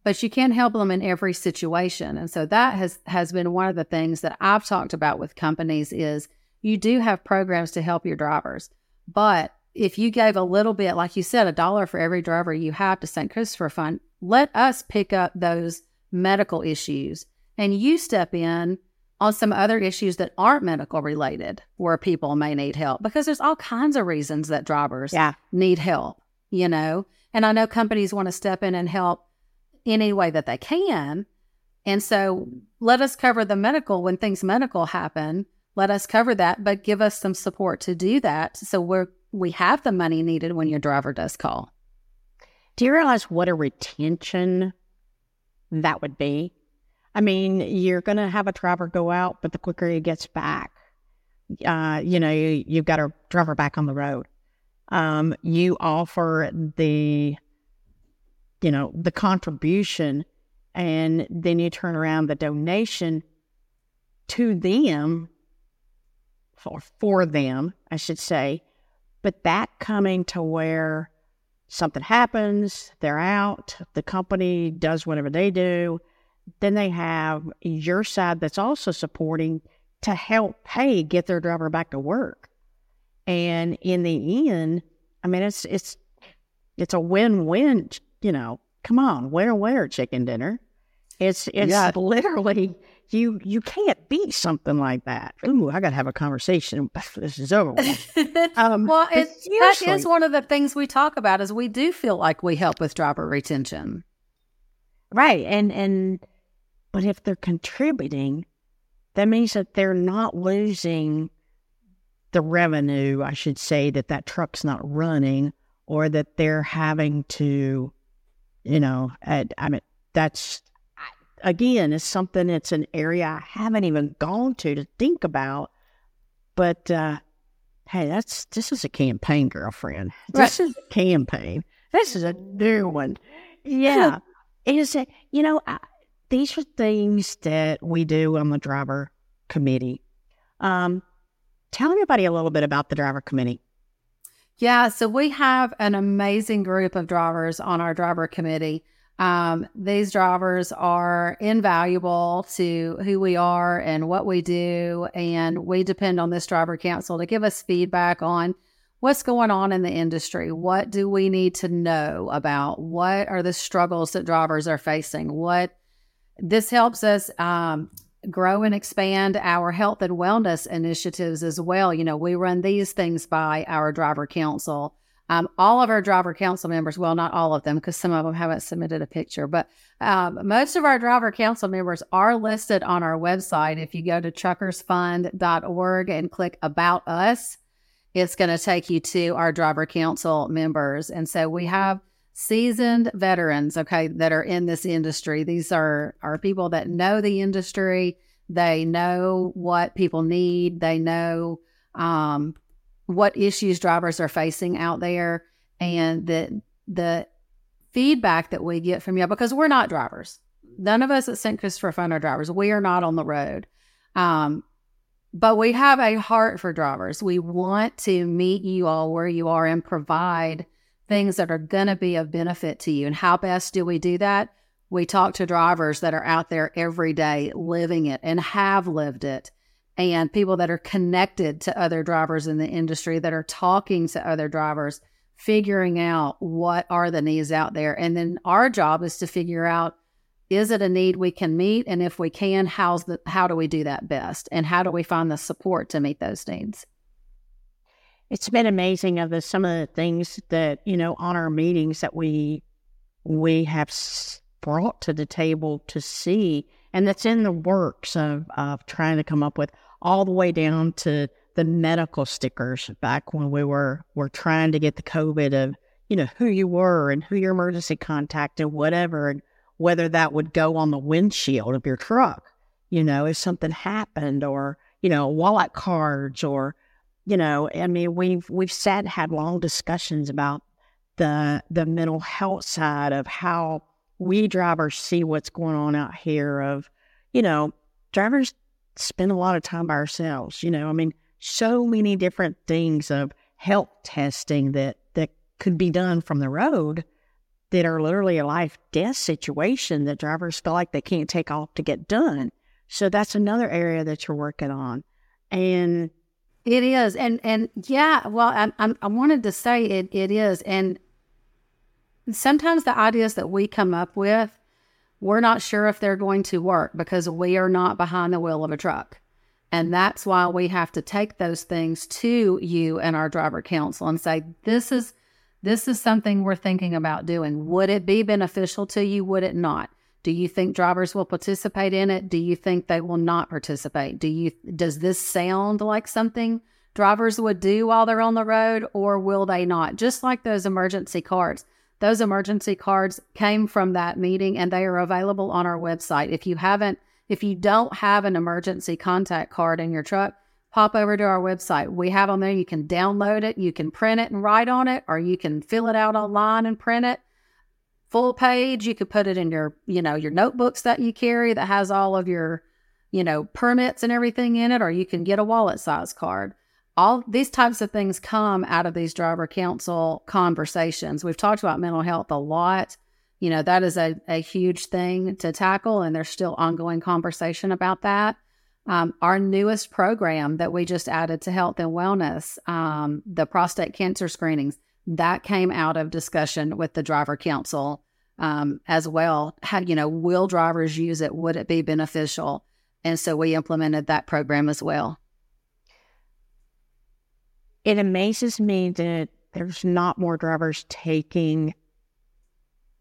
but you can't help them in every situation. And so that has been one of the things that I've talked about with companies is you do have programs to help your drivers, but if you gave a little bit, like you said, $1 for every driver you have to St. Christopher Fund, let us pick up those medical issues and you step in on some other issues that aren't medical related where people may need help, because there's all kinds of reasons that drivers need help, and I know companies want to step in and help any way that they can. And so let us cover the medical when things medical happen, let us cover that, but give us some support to do that. So we have the money needed when your driver does call. Do you realize what a retention that would be? I mean, you're going to have a driver go out, but the quicker he gets back, you've got a driver back on the road. You offer the, the contribution, and then you turn around the donation to them, or for them, I should say. But that coming to where something happens, they're out, the company does whatever they do, then they have your side that's also supporting to help, get their driver back to work. And in the end, I mean, it's a win-win, come on, winner-winner chicken dinner. It's literally, you can't beat something like that. Ooh, I got to have a conversation. This is over. Well, that is one of the things we talk about is we do feel like we help with driver retention. Right. But if they're contributing, that means that they're not losing the revenue, I should say, that truck's not running, or that they're having to, it's something, it's an area I haven't even gone to think about, but hey, this is a campaign, girlfriend. This is a campaign. This is a new one. Yeah. These are things that we do on the driver committee. Tell everybody a little bit about the driver committee. Yeah, so we have an amazing group of drivers on our driver committee. These drivers are invaluable to who we are and what we do, and we depend on this driver council to give us feedback on what's going on in the industry. What do we need to know about? What are the struggles that drivers are facing? This helps us grow and expand our health and wellness initiatives as well. We run these things by our driver council. All of our driver council members, well, not all of them, because some of them haven't submitted a picture, but most of our driver council members are listed on our website. If you go to truckersfund.org and click About Us, it's going to take you to our driver council members. And so we have seasoned veterans, that are in this industry. These are people that know the industry. They know what people need. They know what issues drivers are facing out there, and the feedback that we get from you, because we're not drivers. None of us at St. Christopher Fund are drivers. We are not on the road. But we have a heart for drivers. We want to meet you all where you are and provide things that are going to be of benefit to you. And how best do we do that? We talk to drivers that are out there every day living it and have lived it, and people that are connected to other drivers in the industry that are talking to other drivers, figuring out what are the needs out there. And then our job is to figure out, is it a need we can meet? And if we can, how do we do that best? And how do we find the support to meet those needs? It's been amazing some of the things that, on our meetings that we have brought to the table to see, and that's in the works of trying to come up with, all the way down to the medical stickers back when we were trying to get the COVID of, who you were and who your emergency contact and whatever, and whether that would go on the windshield of your truck, if something happened, or, wallet cards, or, we've had long discussions about the mental health side of how we drivers see what's going on out here of, drivers spend a lot of time by ourselves, so many different things of health testing that could be done from the road that are literally a life death situation that drivers feel like they can't take off to get done. So that's another area that you're working on. And it is. And yeah, well, I wanted to say it is. And sometimes the ideas that we come up with, we're not sure if they're going to work because we are not behind the wheel of a truck. And that's why we have to take those things to you and our driver council and say, this is something we're thinking about doing. Would it be beneficial to you? Would it not? Do you think drivers will participate in it? Do you think they will not participate? Does this sound like something drivers would do while they're on the road, or will they not? Just like those emergency cards. Those emergency cards came from that meeting, and they are available on our website. If you don't have an emergency contact card in your truck, pop over to our website. We have on there, you can download it, you can print it and write on it, or you can fill it out online and print it. Full page, you could put it in your, your notebooks that you carry that has all of your, permits and everything in it, or you can get a wallet size card. All these types of things come out of these driver council conversations. We've talked about mental health a lot. That is a huge thing to tackle, and there's still ongoing conversation about that. Our newest program that we just added to health and wellness, the prostate cancer screenings, that came out of discussion with the driver council as well. How, you know, will drivers use it? Would it be beneficial? And so we implemented that program as well. It amazes me that there's not more drivers taking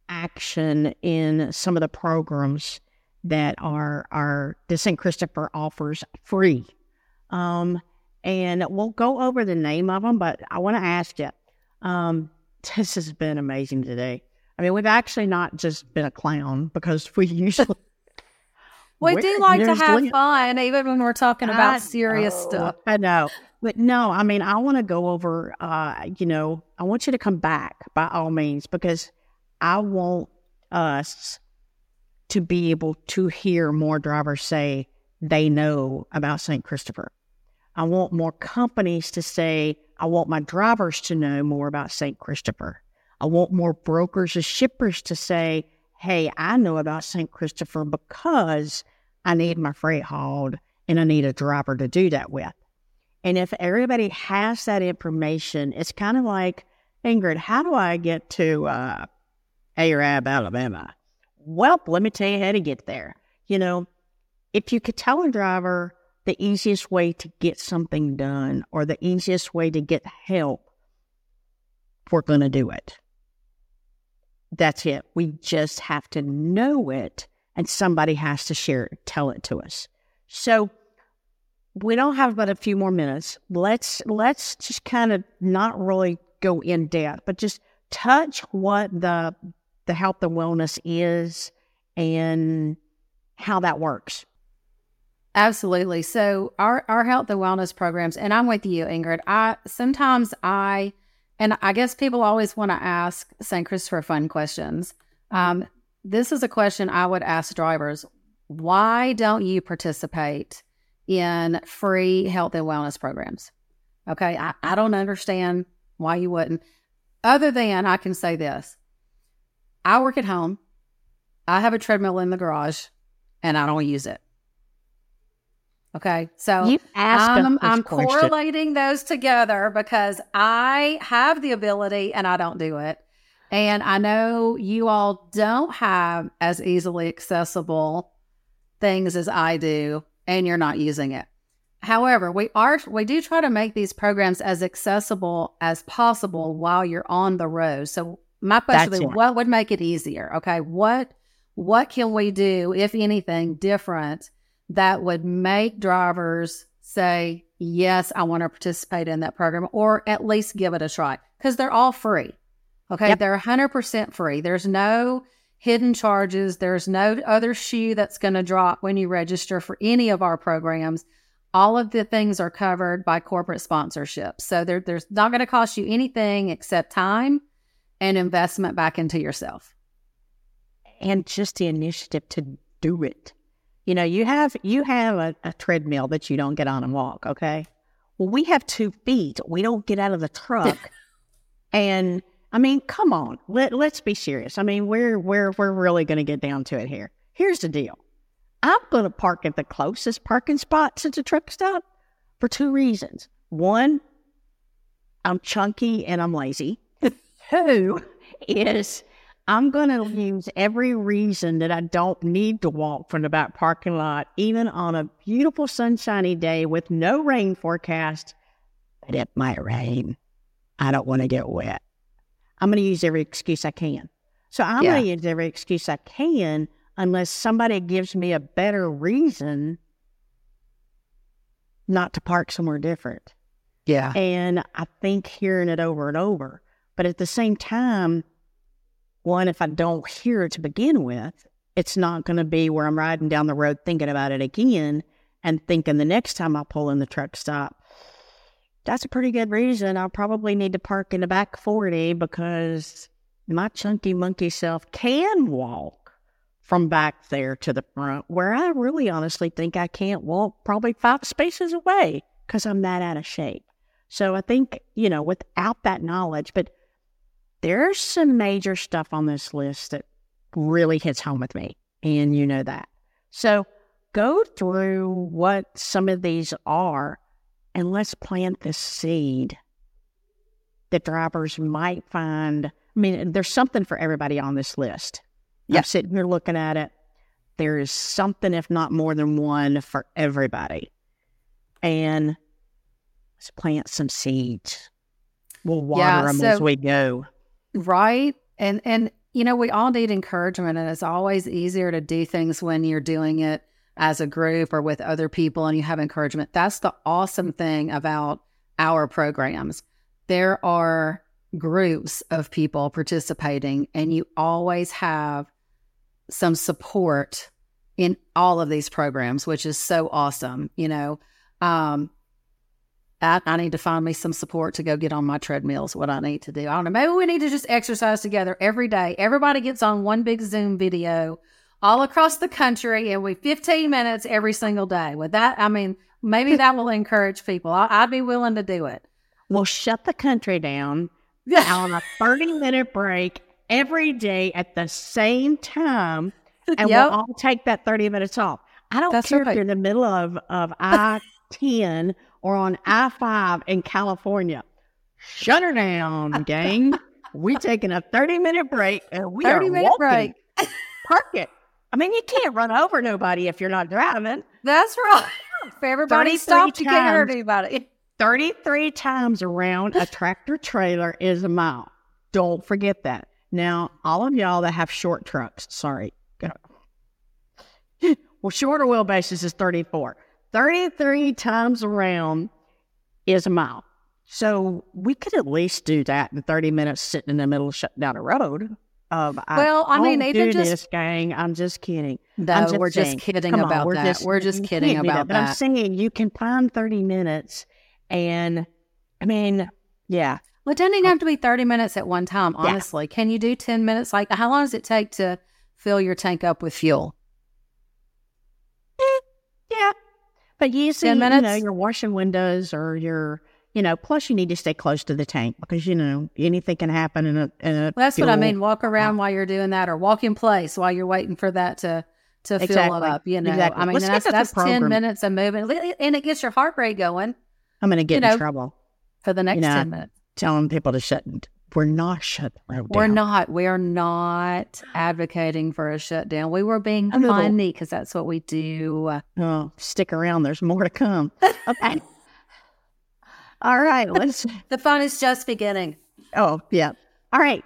action in some of the programs that are the St. Christopher offers free. And we'll go over the name of them, but I want to ask you, this has been amazing today. I mean, we've actually not just been a clown, because we usually... we do like to have fun, even when we're talking about serious stuff. I know. But no, I mean, I want to go over, I want you to come back by all means, because I want us to be able to hear more drivers say they know about St. Christopher. I want more companies to say, I want my drivers to know more about St. Christopher. I want more brokers and shippers to say, hey, I know about St. Christopher because I need my freight hauled and I need a driver to do that with. And if everybody has that information, it's kind of like, Ingrid, how do I get to Arab, Alabama? Well, let me tell you how to get there. You know, if you could tell a driver the easiest way to get something done or the easiest way to get help, we're going to do it. That's it. We just have to know it, and somebody has to share it, tell it to us. So we don't have but a few more minutes. Let's just kind of not really go in depth, but just touch what the health and wellness is and how that works. Absolutely. So our health and wellness programs, and I'm with you, Ingrid. And I guess people always want to ask St. Christopher Fund questions. This is a question I would ask drivers. Why don't you participate in free health and wellness programs? Okay, I don't understand why you wouldn't. Other than I can say this. I work at home. I have a treadmill in the garage, and I don't use it. Okay, so I'm correlating those together because I have the ability and I don't do it. And I know you all don't have as easily accessible things as I do, and you're not using it. However, we do try to make these programs as accessible as possible while you're on the road. So my question is, what would make it easier? Okay, what can we do, if anything, different that would make drivers say, yes, I want to participate in that program, or at least give it a try, because they're all free. Okay. Yep. They're 100% free. There's no hidden charges. There's no other shoe that's going to drop when you register for any of our programs. All of the things are covered by corporate sponsorship. So there's not going to cost you anything except time and investment back into yourself. And just the initiative to do it. You know, you have a treadmill that you don't get on and walk, okay? Well, we have 2 feet. We don't get out of the truck. And, I mean, come on. Let's be serious. I mean, we're really going to get down to it here. Here's the deal. I'm going to park at the closest parking spot since the truck stop for two reasons. One, I'm chunky and I'm lazy. Two is... I'm going to use every reason that I don't need to walk from the back parking lot, even on a beautiful sunshiny day with no rain forecast. But it might rain. I don't want to get wet. I'm going to use every excuse I can. So I'm going to use every excuse I can unless somebody gives me a better reason not to park somewhere different. Yeah. And I think hearing it over and over. But at the same time, one, if I don't hear it to begin with, it's not going to be where I'm riding down the road thinking about it again and thinking the next time I pull in the truck stop, that's a pretty good reason. I'll probably need to park in the back 40 because my chunky monkey self can walk from back there to the front where I really honestly think I can't walk probably 5 spaces away because I'm that out of shape. So I think, you know, without that knowledge, but there's some major stuff on this list that really hits home with me, and you know that. So go through what some of these are, and let's plant the seed that drivers might find I mean, there's something for everybody on this list. Yep. I'm sitting here looking at it. There is something, if not more than one, for everybody. And let's plant some seeds. We'll water them as we go. Right. And you know, we all need encouragement, and it's always easier to do things when you're doing it as a group or with other people and you have encouragement. That's the awesome thing about our programs. There are groups of people participating, and you always have some support in all of these programs, which is so awesome. You know, I need to find me some support to go get on my treadmills, what I need to do. I don't know. Maybe we need to just exercise together every day. Everybody gets on one big Zoom video all across the country, and we 15 minutes every single day. With that, I mean, maybe that will encourage people. I'd be willing to do it. We'll shut the country down on a 30-minute break every day at the same time, and we'll all take that 30 minutes off. I don't care if you're in the middle of I-10 or on I-5 in California. Shut her down, gang. We're taking a 30-minute break, and we are walking. Break. Park it. I mean, you can't run over nobody if you're not driving. That's right. If everybody stopped, you can't hurt anybody. 33 times around a tractor trailer is a mile. Don't forget that. Now, all of y'all that have short trucks, sorry. Well, shorter wheelbases is 34. 33 times around is a mile. So we could at least do that in 30 minutes sitting in the middle of shutting down a road. This, gang. I'm just kidding. We're just kidding about that. But I'm saying you can find 30 minutes, and I mean, yeah. Well, it doesn't even have to be 30 minutes at one time, honestly. Yeah. Can you do 10 minutes? Like, how long does it take to fill your tank up with fuel? Yeah. But usually, you're washing windows or you're, plus you need to stay close to the tank because, anything can happen in a Well, that's fuel. What I mean. Walk around while you're doing that, or walk in place while you're waiting for that to fill it up, Exactly. I mean, that's 10 minutes of moving, and it gets your heart rate going. I'm going to get in trouble for the next 10 minutes. Telling people to we're not shutting down. We are not advocating for a shutdown. We were being funny because that's what we do. Oh, stick around. There's more to come. Okay. All right. The fun is just beginning. Oh, yeah. All right.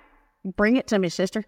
Bring it to me, sister.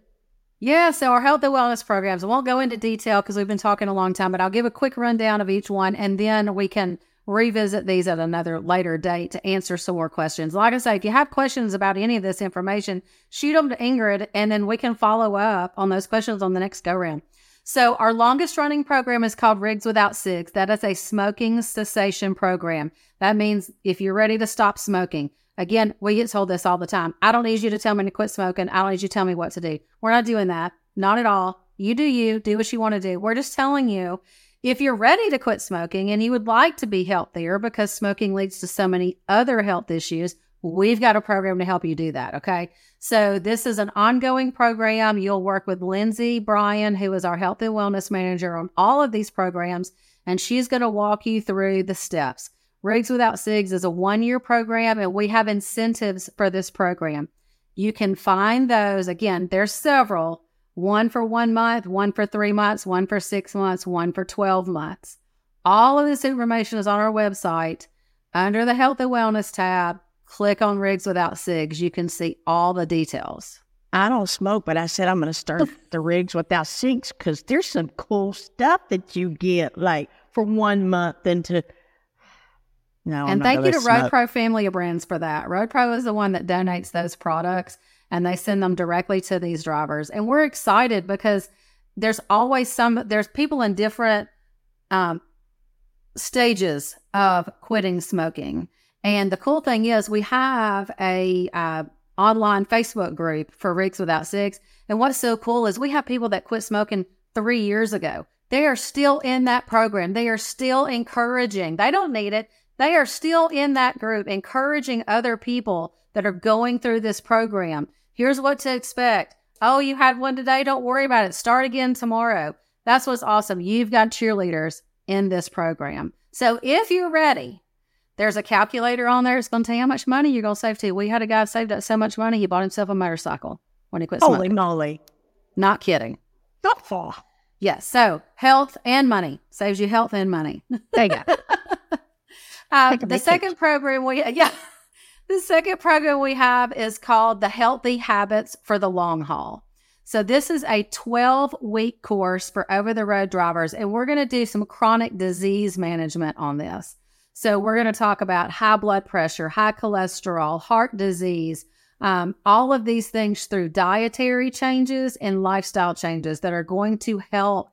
Yeah. So our health and wellness programs, I won't go into detail because we've been talking a long time, but I'll give a quick rundown of each one, and then we can revisit these at another later date to answer some more questions. Like I say, if you have questions about any of this information, shoot them to Ingrid, and then we can follow up on those questions on the next go-round. So our longest running program is called Rigs Without Cigs. That is a smoking cessation program. That means if you're ready to stop smoking. Again, we get told this all the time. I don't need you to tell me to quit smoking. I don't need you to tell me what to do. We're not doing that. Not at all. You do you. Do what you want to do. We're just telling you, if you're ready to quit smoking and you would like to be healthier because smoking leads to so many other health issues, we've got a program to help you do that, okay? So this is an ongoing program. You'll work with Lindsay Bryan, who is our health and wellness manager on all of these programs, and she's going to walk you through the steps. Rigs Without Cigs is a one-year program, and we have incentives for this program. You can find those. Again, there's several. One for 1 month, one for 3 months, one for 6 months, one for 12 months. All of this information is on our website. Under the Health and Wellness tab, click on Rigs Without Cigs. You can see all the details. I don't smoke, but I said I'm going to start the Rigs Without Cigs because there's some cool stuff that you get, like for 1 month into. No, and thank you to Road Pro Family of Brands for that. Road Pro is the one that donates those products, and they send them directly to these drivers. And we're excited because there's always there's people in different stages of quitting smoking. And the cool thing is we have a online Facebook group for Rigs Without Cigs. And what's so cool is we have people that quit smoking 3 years ago. They are still in that program. They are still encouraging. They don't need it. They are still in that group encouraging other people that are going through this program. Here's what to expect. Oh, you had one today. Don't worry about it. Start again tomorrow. That's what's awesome. You've got cheerleaders in this program. So if you're ready, there's a calculator on there. It's going to tell you how much money you're going to save too. We had a guy saved up so much money, he bought himself a motorcycle. when he quit smoking. Holy moly. Not kidding. Not far. Yes. So health and money. Saves you health and money. There you go. The second program we have is called the Healthy Habits for the Long Haul. So this is a 12-week course for over-the-road drivers, and we're going to do some chronic disease management on this. So we're going to talk about high blood pressure, high cholesterol, heart disease, all of these things through dietary changes and lifestyle changes that are going to help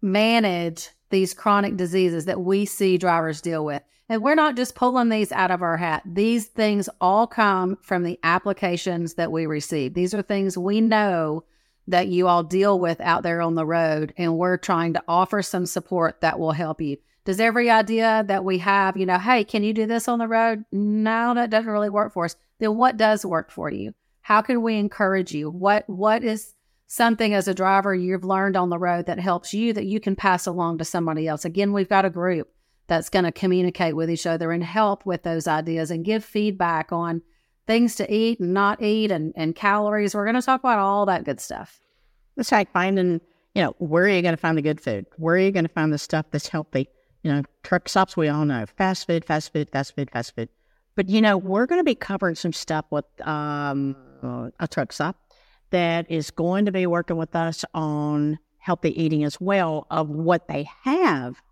manage these chronic diseases that we see drivers deal with. And we're not just pulling these out of our hat. These things all come from the applications that we receive. These are things we know that you all deal with out there on the road, and we're trying to offer some support that will help you. Does every idea that we have, you know, hey, can you do this on the road? No, that doesn't really work for us. Then what does work for you? How can we encourage you? What is something as a driver you've learned on the road that helps you that you can pass along to somebody else? Again, we've got a group that's going to communicate with each other and help with those ideas and give feedback on things to eat and not eat and calories. We're going to talk about all that good stuff. It's like finding, you know, where are you going to find the good food? Where are you going to find the stuff that's healthy? You know, truck stops, we all know. Fast food. But, you know, we're going to be covering some stuff with a truck stop that is going to be working with us on healthy eating as well, of what they have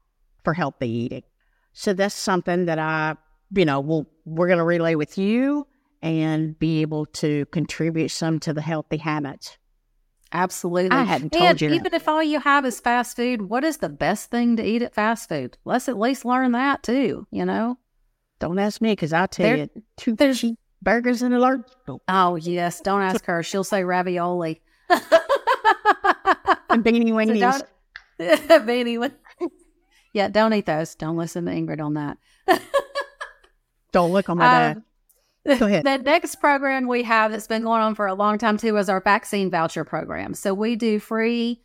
for healthy eating. So that's something that we're going to relay with you and be able to contribute some to the healthy habits. Absolutely. I hadn't told you that. Even if all you have is fast food, what is the best thing to eat at fast food? Let's at least learn that too, you know? Don't ask me, because I'll tell you, there's burgers and a large. Oh, yes. Don't ask her. She'll say ravioli. And beanie weenies. Beanie weenies. Yeah, don't eat those. Don't listen to Ingrid on that. Don't look on my dad. Go ahead. The next program we have that's been going on for a long time, too, is our vaccine voucher program. So we do free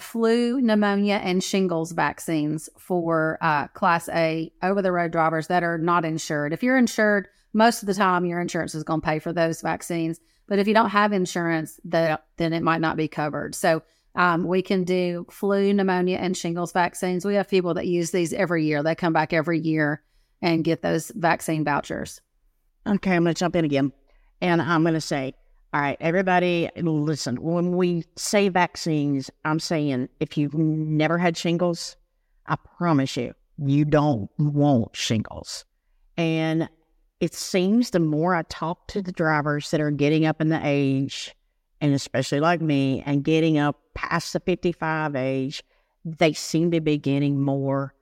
flu, pneumonia, and shingles vaccines for Class A over-the-road drivers that are not insured. If you're insured, most of the time your insurance is going to pay for those vaccines. But if you don't have insurance, then it might not be covered. So we can do flu, pneumonia, and shingles vaccines. We have people that use these every year. They come back every year and get those vaccine vouchers. Okay, I'm going to jump in again. And I'm going to say, all right, everybody, listen, when we say vaccines, I'm saying if you've never had shingles, I promise you, you don't want shingles. And it seems the more I talk to the drivers that are getting up in the age, and especially like me, and getting up past the 55 age, they seem to be getting more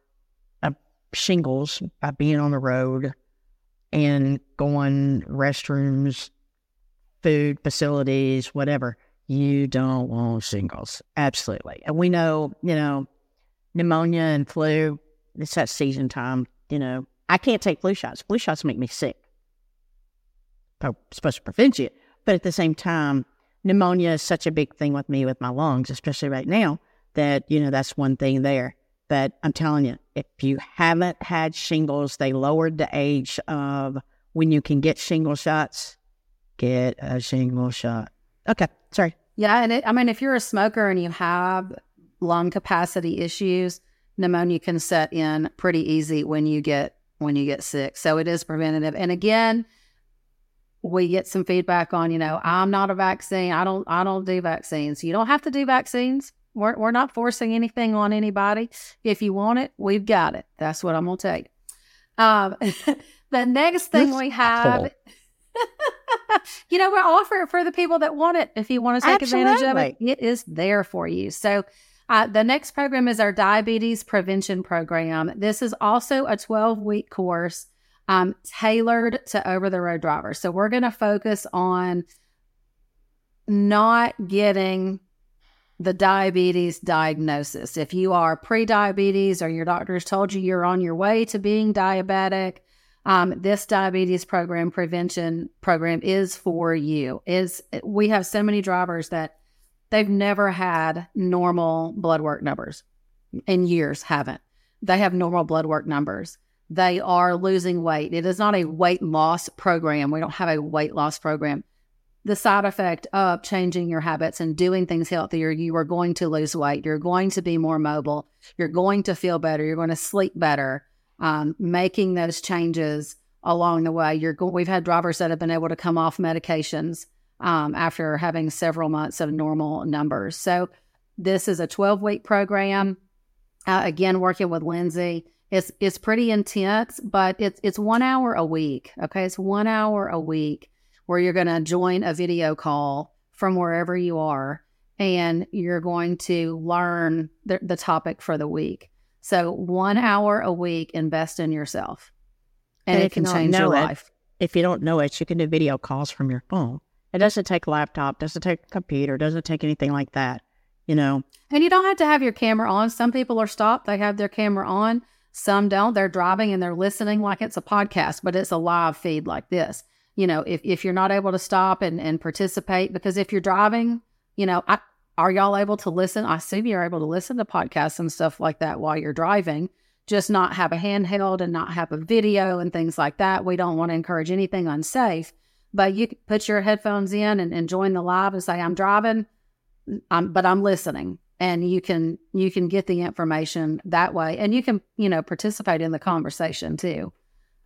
shingles by being on the road and going restrooms, food facilities, whatever. You don't want shingles. Absolutely. And we know, you know, pneumonia and flu, it's that season time, you know. I can't take flu shots. Flu shots make me sick. I'm supposed to prevent you. But at the same time, pneumonia is such a big thing with me with my lungs, especially right now, that, you know, that's one thing there. But I'm telling you, if you haven't had shingles, they lowered the age of when you can get shingle shots. Get a shingle shot. Okay, sorry. Yeah, and if you're a smoker and you have lung capacity issues, pneumonia can set in pretty easy when you get sick. So it is preventative. And again, we get some feedback on, you know, I'm not a vaccine. I don't do vaccines. You don't have to do vaccines. We're not forcing anything on anybody. If you want it, we've got it. That's what I'm going to tell you. The next thing we have, you know, we're offering it for the people that want it. If you want to take advantage of it, it is there for you. So the next program is our diabetes prevention program. This is also a 12-week course tailored to over-the-road drivers. So we're going to focus on not getting the diabetes diagnosis. If you are pre-diabetes or your doctor's told you you're on your way to being diabetic, this diabetes program prevention program is for you. We have so many drivers that they've never had normal blood work numbers in years, haven't. They have normal blood work numbers. They are losing weight. It is not a weight loss program. We don't have a weight loss program. the side effect of changing your habits and doing things healthier, you are going to lose weight. You're going to be more mobile. You're going to feel better. You're going to sleep better. Making those changes along the way. We've had drivers that have been able to come off medications after having several months of normal numbers. So this is a 12-week program. Again, working with Lindsay. It's pretty intense, but it's 1 hour a week. Okay, it's 1 hour a week where you're going to join a video call from wherever you are, and you're going to learn the topic for the week. So 1 hour a week, invest in yourself. And it can change your life. If you don't know it, you can do video calls from your phone. It doesn't take a laptop, doesn't take a computer, doesn't take anything like that, you know. And you don't have to have your camera on. Some people are stopped. They have their camera on. Some don't. They're driving and they're listening like it's a podcast, but it's a live feed like this. You know, if you're not able to stop and participate, because if you're driving, you know, are y'all able to listen? I assume you're able to listen to podcasts and stuff like that while you're driving. Just not have a handheld and not have a video and things like that. We don't want to encourage anything unsafe, but you put your headphones in and join the live and say, I'm driving, but I'm listening. And you can get the information that way. And you can, you know, participate in the conversation too,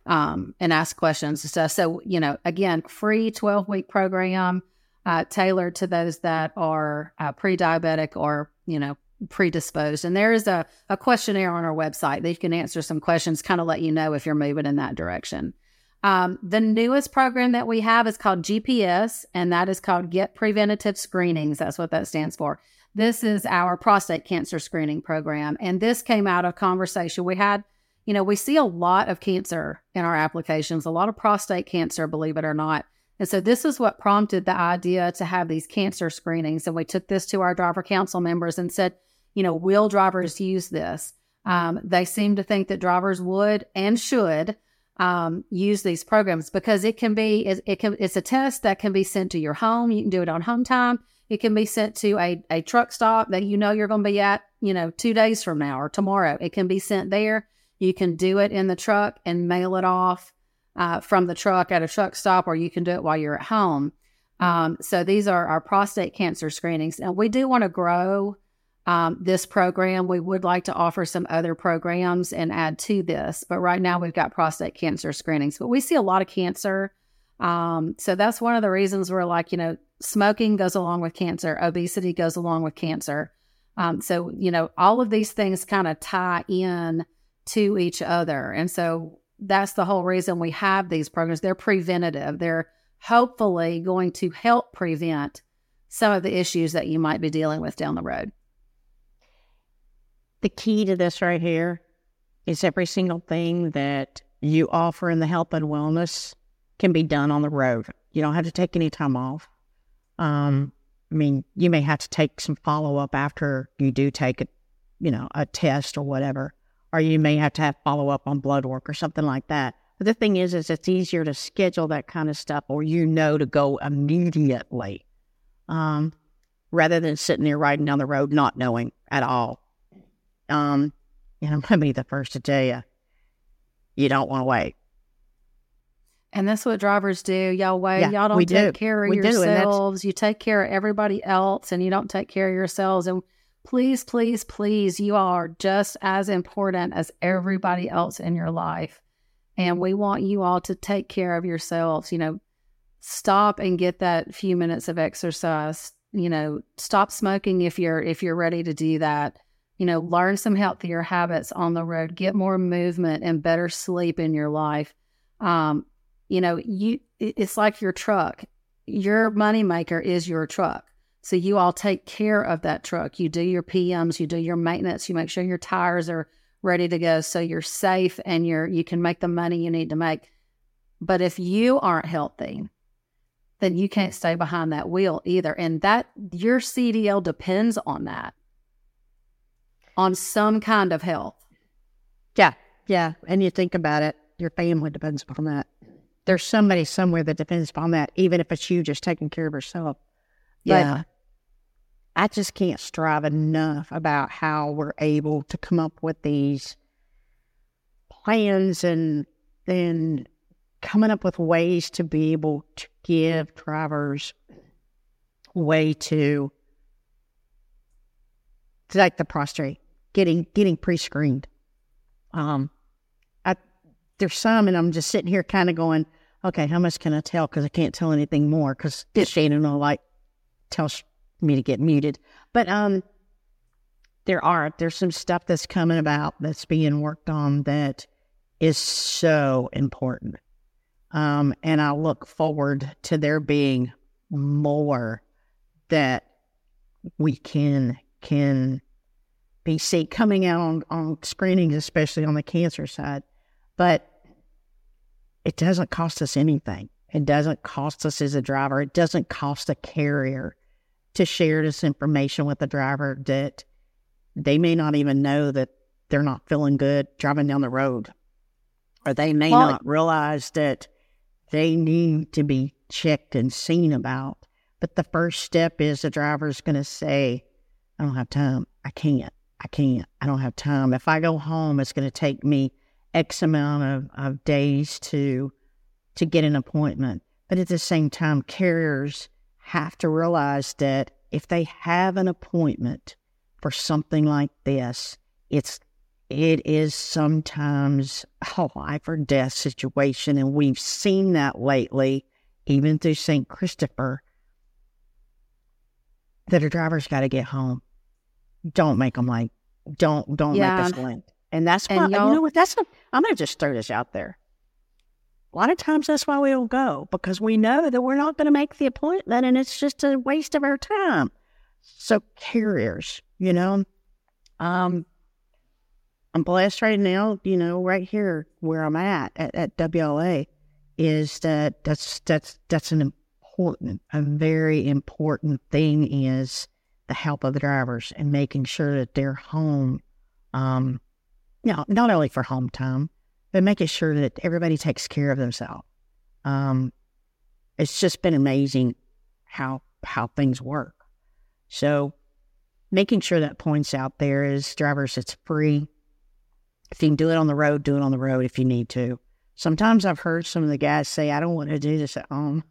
and ask questions and stuff. So, you know, again, free 12-week program tailored to those that are pre-diabetic or, you know, predisposed. And there is a questionnaire on our website that you can answer some questions, kind of let you know if you're moving in that direction. The newest program that we have is called GPS, and that is called Get Preventative Screenings. That's what that stands for. This is our prostate cancer screening program. And this came out of conversation we had. You know, we see a lot of cancer in our applications, a lot of prostate cancer, believe it or not. And so this is what prompted the idea to have these cancer screenings. And we took this to our driver council members and said, you know, will drivers use this? They seem to think that drivers would and should use these programs, because it's a test that can be sent to your home. You can do it on home time. It can be sent to a truck stop that you know you're going to be at, you know, 2 days from now or tomorrow. It can be sent there. You can do it in the truck and mail it off from the truck at a truck stop, or you can do it while you're at home. So these are our prostate cancer screenings. And we do want to grow this program. We would like to offer some other programs and add to this, but right now we've got prostate cancer screenings. But we see a lot of cancer. So that's one of the reasons we're like, you know, smoking goes along with cancer. Obesity goes along with cancer. So, you know, all of these things kind of tie in to each other. And so that's the whole reason we have these programs. They're preventative. They're hopefully going to help prevent some of the issues that you might be dealing with down the road. The key to this right here is every single thing that you offer in the health and wellness can be done on the road. You don't have to take any time off. I mean, you may have to take some follow-up after you do take a, you know, a test or whatever, or you may have to have follow-up on blood work or something like that. But the thing is it's easier to schedule that kind of stuff, or, you know, to go immediately, rather than sitting there riding down the road not knowing at all. And I'm going to be the first to tell you, you don't want to wait. And that's what drivers do. Y'all wait. Yeah, y'all don't take care of yourselves. You take care of everybody else, and you don't take care of yourselves. And please, please, please, you are just as important as everybody else in your life. And we want you all to take care of yourselves. You know, stop and get that few minutes of exercise. You know, stop smoking if you're ready to do that. You know, learn some healthier habits on the road. Get more movement and better sleep in your life. You know, it's like your truck. Your moneymaker is your truck. So you all take care of that truck. You do your PMs, you do your maintenance, you make sure your tires are ready to go so you're safe and you can make the money you need to make. But if you aren't healthy, then you can't stay behind that wheel either. And that your CDL depends on that, on some kind of health. Yeah, yeah. And you think about it, your family depends upon that. There's somebody somewhere that depends upon that, even if it's you just taking care of yourself. Yeah. But I just can't strive enough about how we're able to come up with these plans and then coming up with ways to be able to give drivers way to like the prostate, getting pre-screened. There's some, and I'm just sitting here kind of going, okay, how much can I tell? Because I can't tell anything more because Shannon will like tell me to get muted. But there's some stuff that's coming about that's being worked on that is so important. And I look forward to there being more that we can be seeing coming out on screenings, especially on the cancer side. But it doesn't cost us anything. It doesn't cost us as a driver. It doesn't cost a carrier to share this information with the driver that they may not even know that they're not feeling good driving down the road. Or they may not realize that they need to be checked and seen about. But the first step is the driver's going to say, I don't have time. I can't. I don't have time. If I go home, it's going to take me X amount of days to get an appointment. But at the same time, carriers have to realize that if they have an appointment for something like this, it is sometimes a life or death situation. And we've seen that lately, even through St. Christopher, that a driver's got to get home. Don't make them late. Don't make us late. And that's why, and you know what, I'm going to just throw this out there. A lot of times that's why we don't go, because we know that we're not going to make the appointment and it's just a waste of our time. So carriers, you know, I'm blessed right now, you know, right here where I'm at WLA, is that that's an important, a very important thing, is the help of the drivers and making sure that they're home, not only for home time, but making sure that everybody takes care of themselves. It's just been amazing how things work. So making sure that point's out there is, drivers, it's free. If you can do it on the road, do it on the road if you need to. Sometimes I've heard some of the guys say, I don't want to do this at home.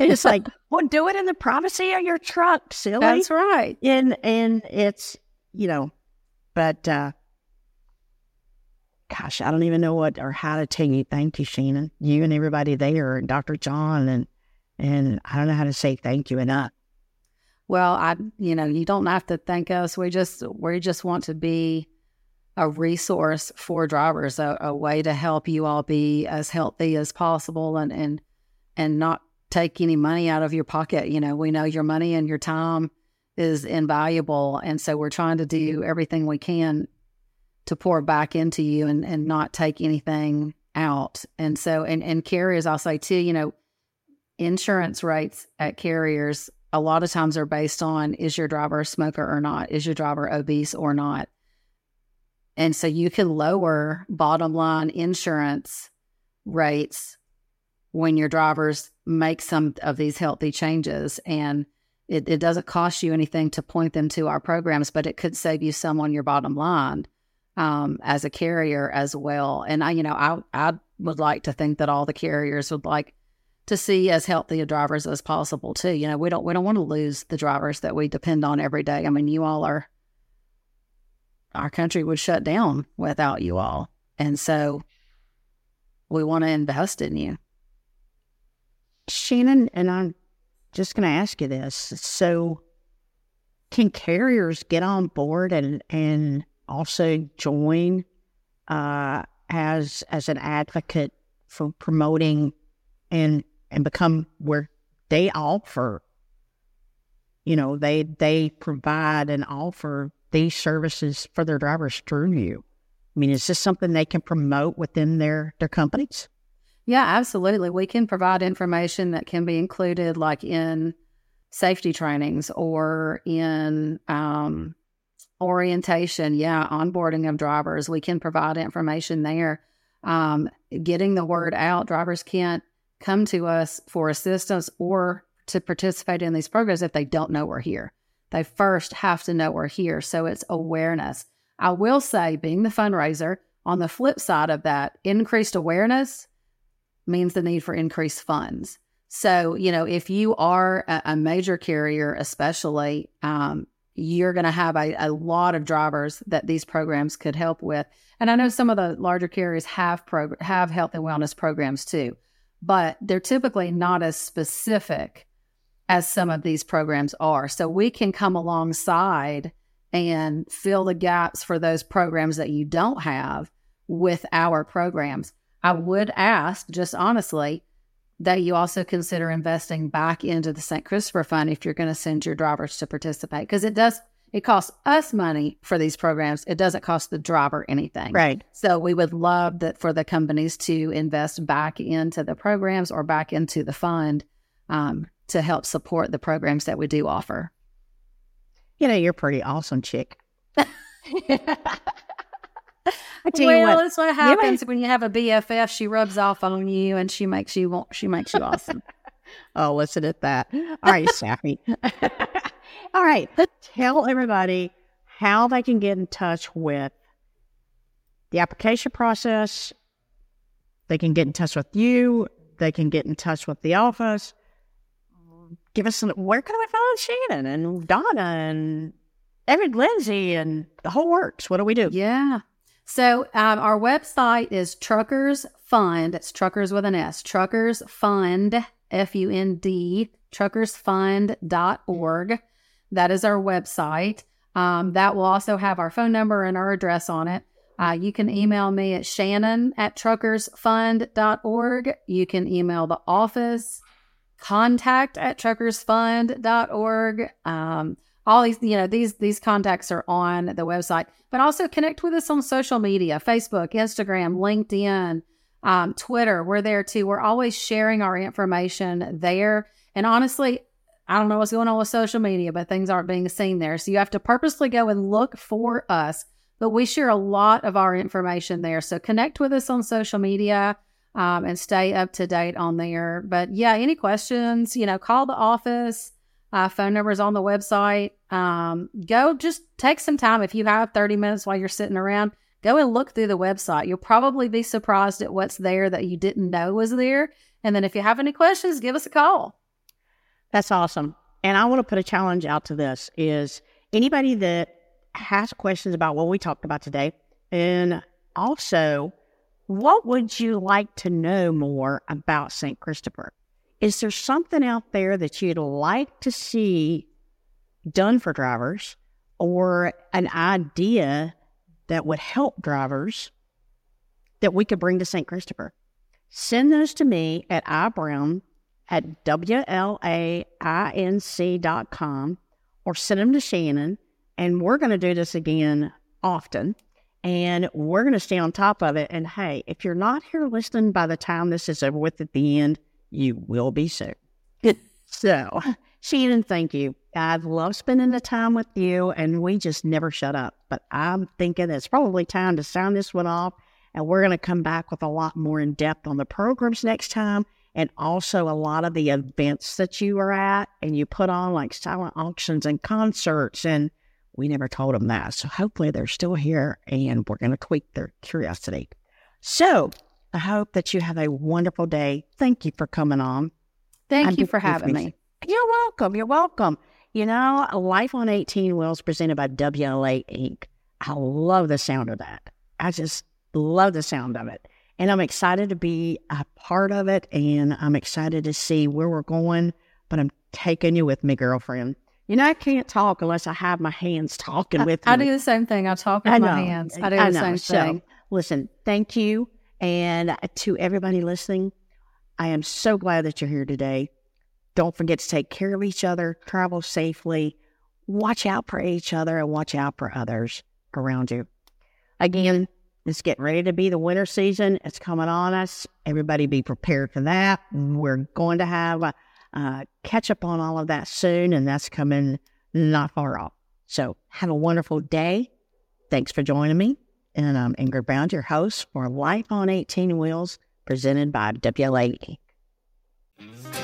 And it's like, well, do it in the privacy of your truck, silly. That's right. And it's, you know, but... gosh, I don't even know what or how to tell you. Thank you, Shannon. You and everybody there, and Dr. John, and I don't know how to say thank you enough. Well, you don't have to thank us. We just want to be a resource for drivers, a way to help you all be as healthy as possible, and not take any money out of your pocket. You know, we know your money and your time is invaluable, and so we're trying to do everything we can to pour back into you and not take anything out. And so, and carriers, I'll say too, you know, insurance rates at carriers a lot of times are based on, is your driver a smoker or not? Is your driver obese or not? And so you can lower bottom line insurance rates when your drivers make some of these healthy changes. And it doesn't cost you anything to point them to our programs, but it could save you some on your bottom line. As a carrier as well. And I would like to think that all the carriers would like to see as healthy a drivers as possible too. You know, we don't want to lose the drivers that we depend on every day. I mean, you all are, our country would shut down without you all. And so we want to invest in you. Shannon, and I'm just going to ask you this. So can carriers get on board and also join as an advocate for promoting and become where they offer, you know, they provide and offer these services for their drivers through you? I mean, is this something they can promote within their companies? Yeah, absolutely. We can provide information that can be included like in safety trainings or in orientation, onboarding of drivers. We can provide information there. Getting the word out, drivers can't come to us for assistance or to participate in these programs if they don't know we're here. They first have to know we're here. So it's awareness. I will say, being the fundraiser, on the flip side of that, increased awareness means the need for increased funds. So, you know, if you are a major carrier, especially, you're going to have a lot of drivers that these programs could help with. And I know some of the larger carriers have health and wellness programs too, but they're typically not as specific as some of these programs are. So we can come alongside and fill the gaps for those programs that you don't have with our programs. I would ask, just honestly, that you also consider investing back into the St. Christopher Fund if you're going to send your drivers to participate, because it costs us money for these programs. It doesn't cost the driver anything. Right. So we would love that for the companies to invest back into the programs or back into the fund to help support the programs that we do offer. You know, you're a pretty awesome chick. That's what happens when you have a BFF. She rubs off on you and she makes you awesome. Oh, listen at that. All right, Sally. All right. Tell everybody how they can get in touch with the application process. They can get in touch with you. They can get in touch with the office. Give us where can I find Shannon and Donna and Lindsay and the whole works? What do we do? Yeah. So our website is Truckers Fund. It's Truckers with an S. Truckers Fund, F-U-N-D, truckersfund.org. That is our website. That will also have our phone number and our address on it. You can email me at shannon@truckersfund.org. You can email the office, contact@truckersfund.org. All these, you know, these contacts are on the website, but also connect with us on social media, Facebook, Instagram, LinkedIn, Twitter. We're there too. We're always sharing our information there. And honestly, I don't know what's going on with social media, but things aren't being seen there. So you have to purposely go and look for us, but we share a lot of our information there. So connect with us on social media, and stay up to date on there. But yeah, any questions, you know, call the office. Phone numbers on the website. Go just take some time. If you have 30 minutes while you're sitting around, go and look through the website. You'll probably be surprised at what's there that you didn't know was there. And then if you have any questions, give us a call. That's awesome. And I want to put a challenge out to this is anybody that has questions about what we talked about today. And also, what would you like to know more about St. Christopher? Is there something out there that you'd like to see done for drivers or an idea that would help drivers that we could bring to St. Christopher? Send those to me at ibrown@wlainc.com or send them to Shannon. And we're going to do this again often. And we're going to stay on top of it. And hey, if you're not here listening by the time this is over with at the end, you will be soon. So, Shannon, thank you. I've loved spending the time with you, and we just never shut up. But I'm thinking it's probably time to sign this one off, and we're going to come back with a lot more in depth on the programs next time, and also a lot of the events that you were at, and you put on like silent auctions and concerts, and we never told them that. So hopefully they're still here, and we're going to tweak their curiosity. So, I hope that you have a wonderful day. Thank you for coming on. Thank you for having me. You're welcome. You're welcome. You know, Life on 18 Wheels presented by WLA Inc. I love the sound of that. I just love the sound of it. And I'm excited to be a part of it. And I'm excited to see where we're going. But I'm taking you with me, girlfriend. You know, I can't talk unless I have my hands talking with me. I do the same thing. I talk with my hands. I do the same thing. So, listen, thank you. And to everybody listening, I am so glad that you're here today. Don't forget to take care of each other, travel safely, watch out for each other, and watch out for others around you. Again, it's getting ready to be the winter season. It's coming on us. Everybody be prepared for that. We're going to have a catch up on all of that soon, and that's coming not far off. So have a wonderful day. Thanks for joining me. And I'm Ingrid Brown, your host for Life on 18 Wheels, presented by WLA Inc.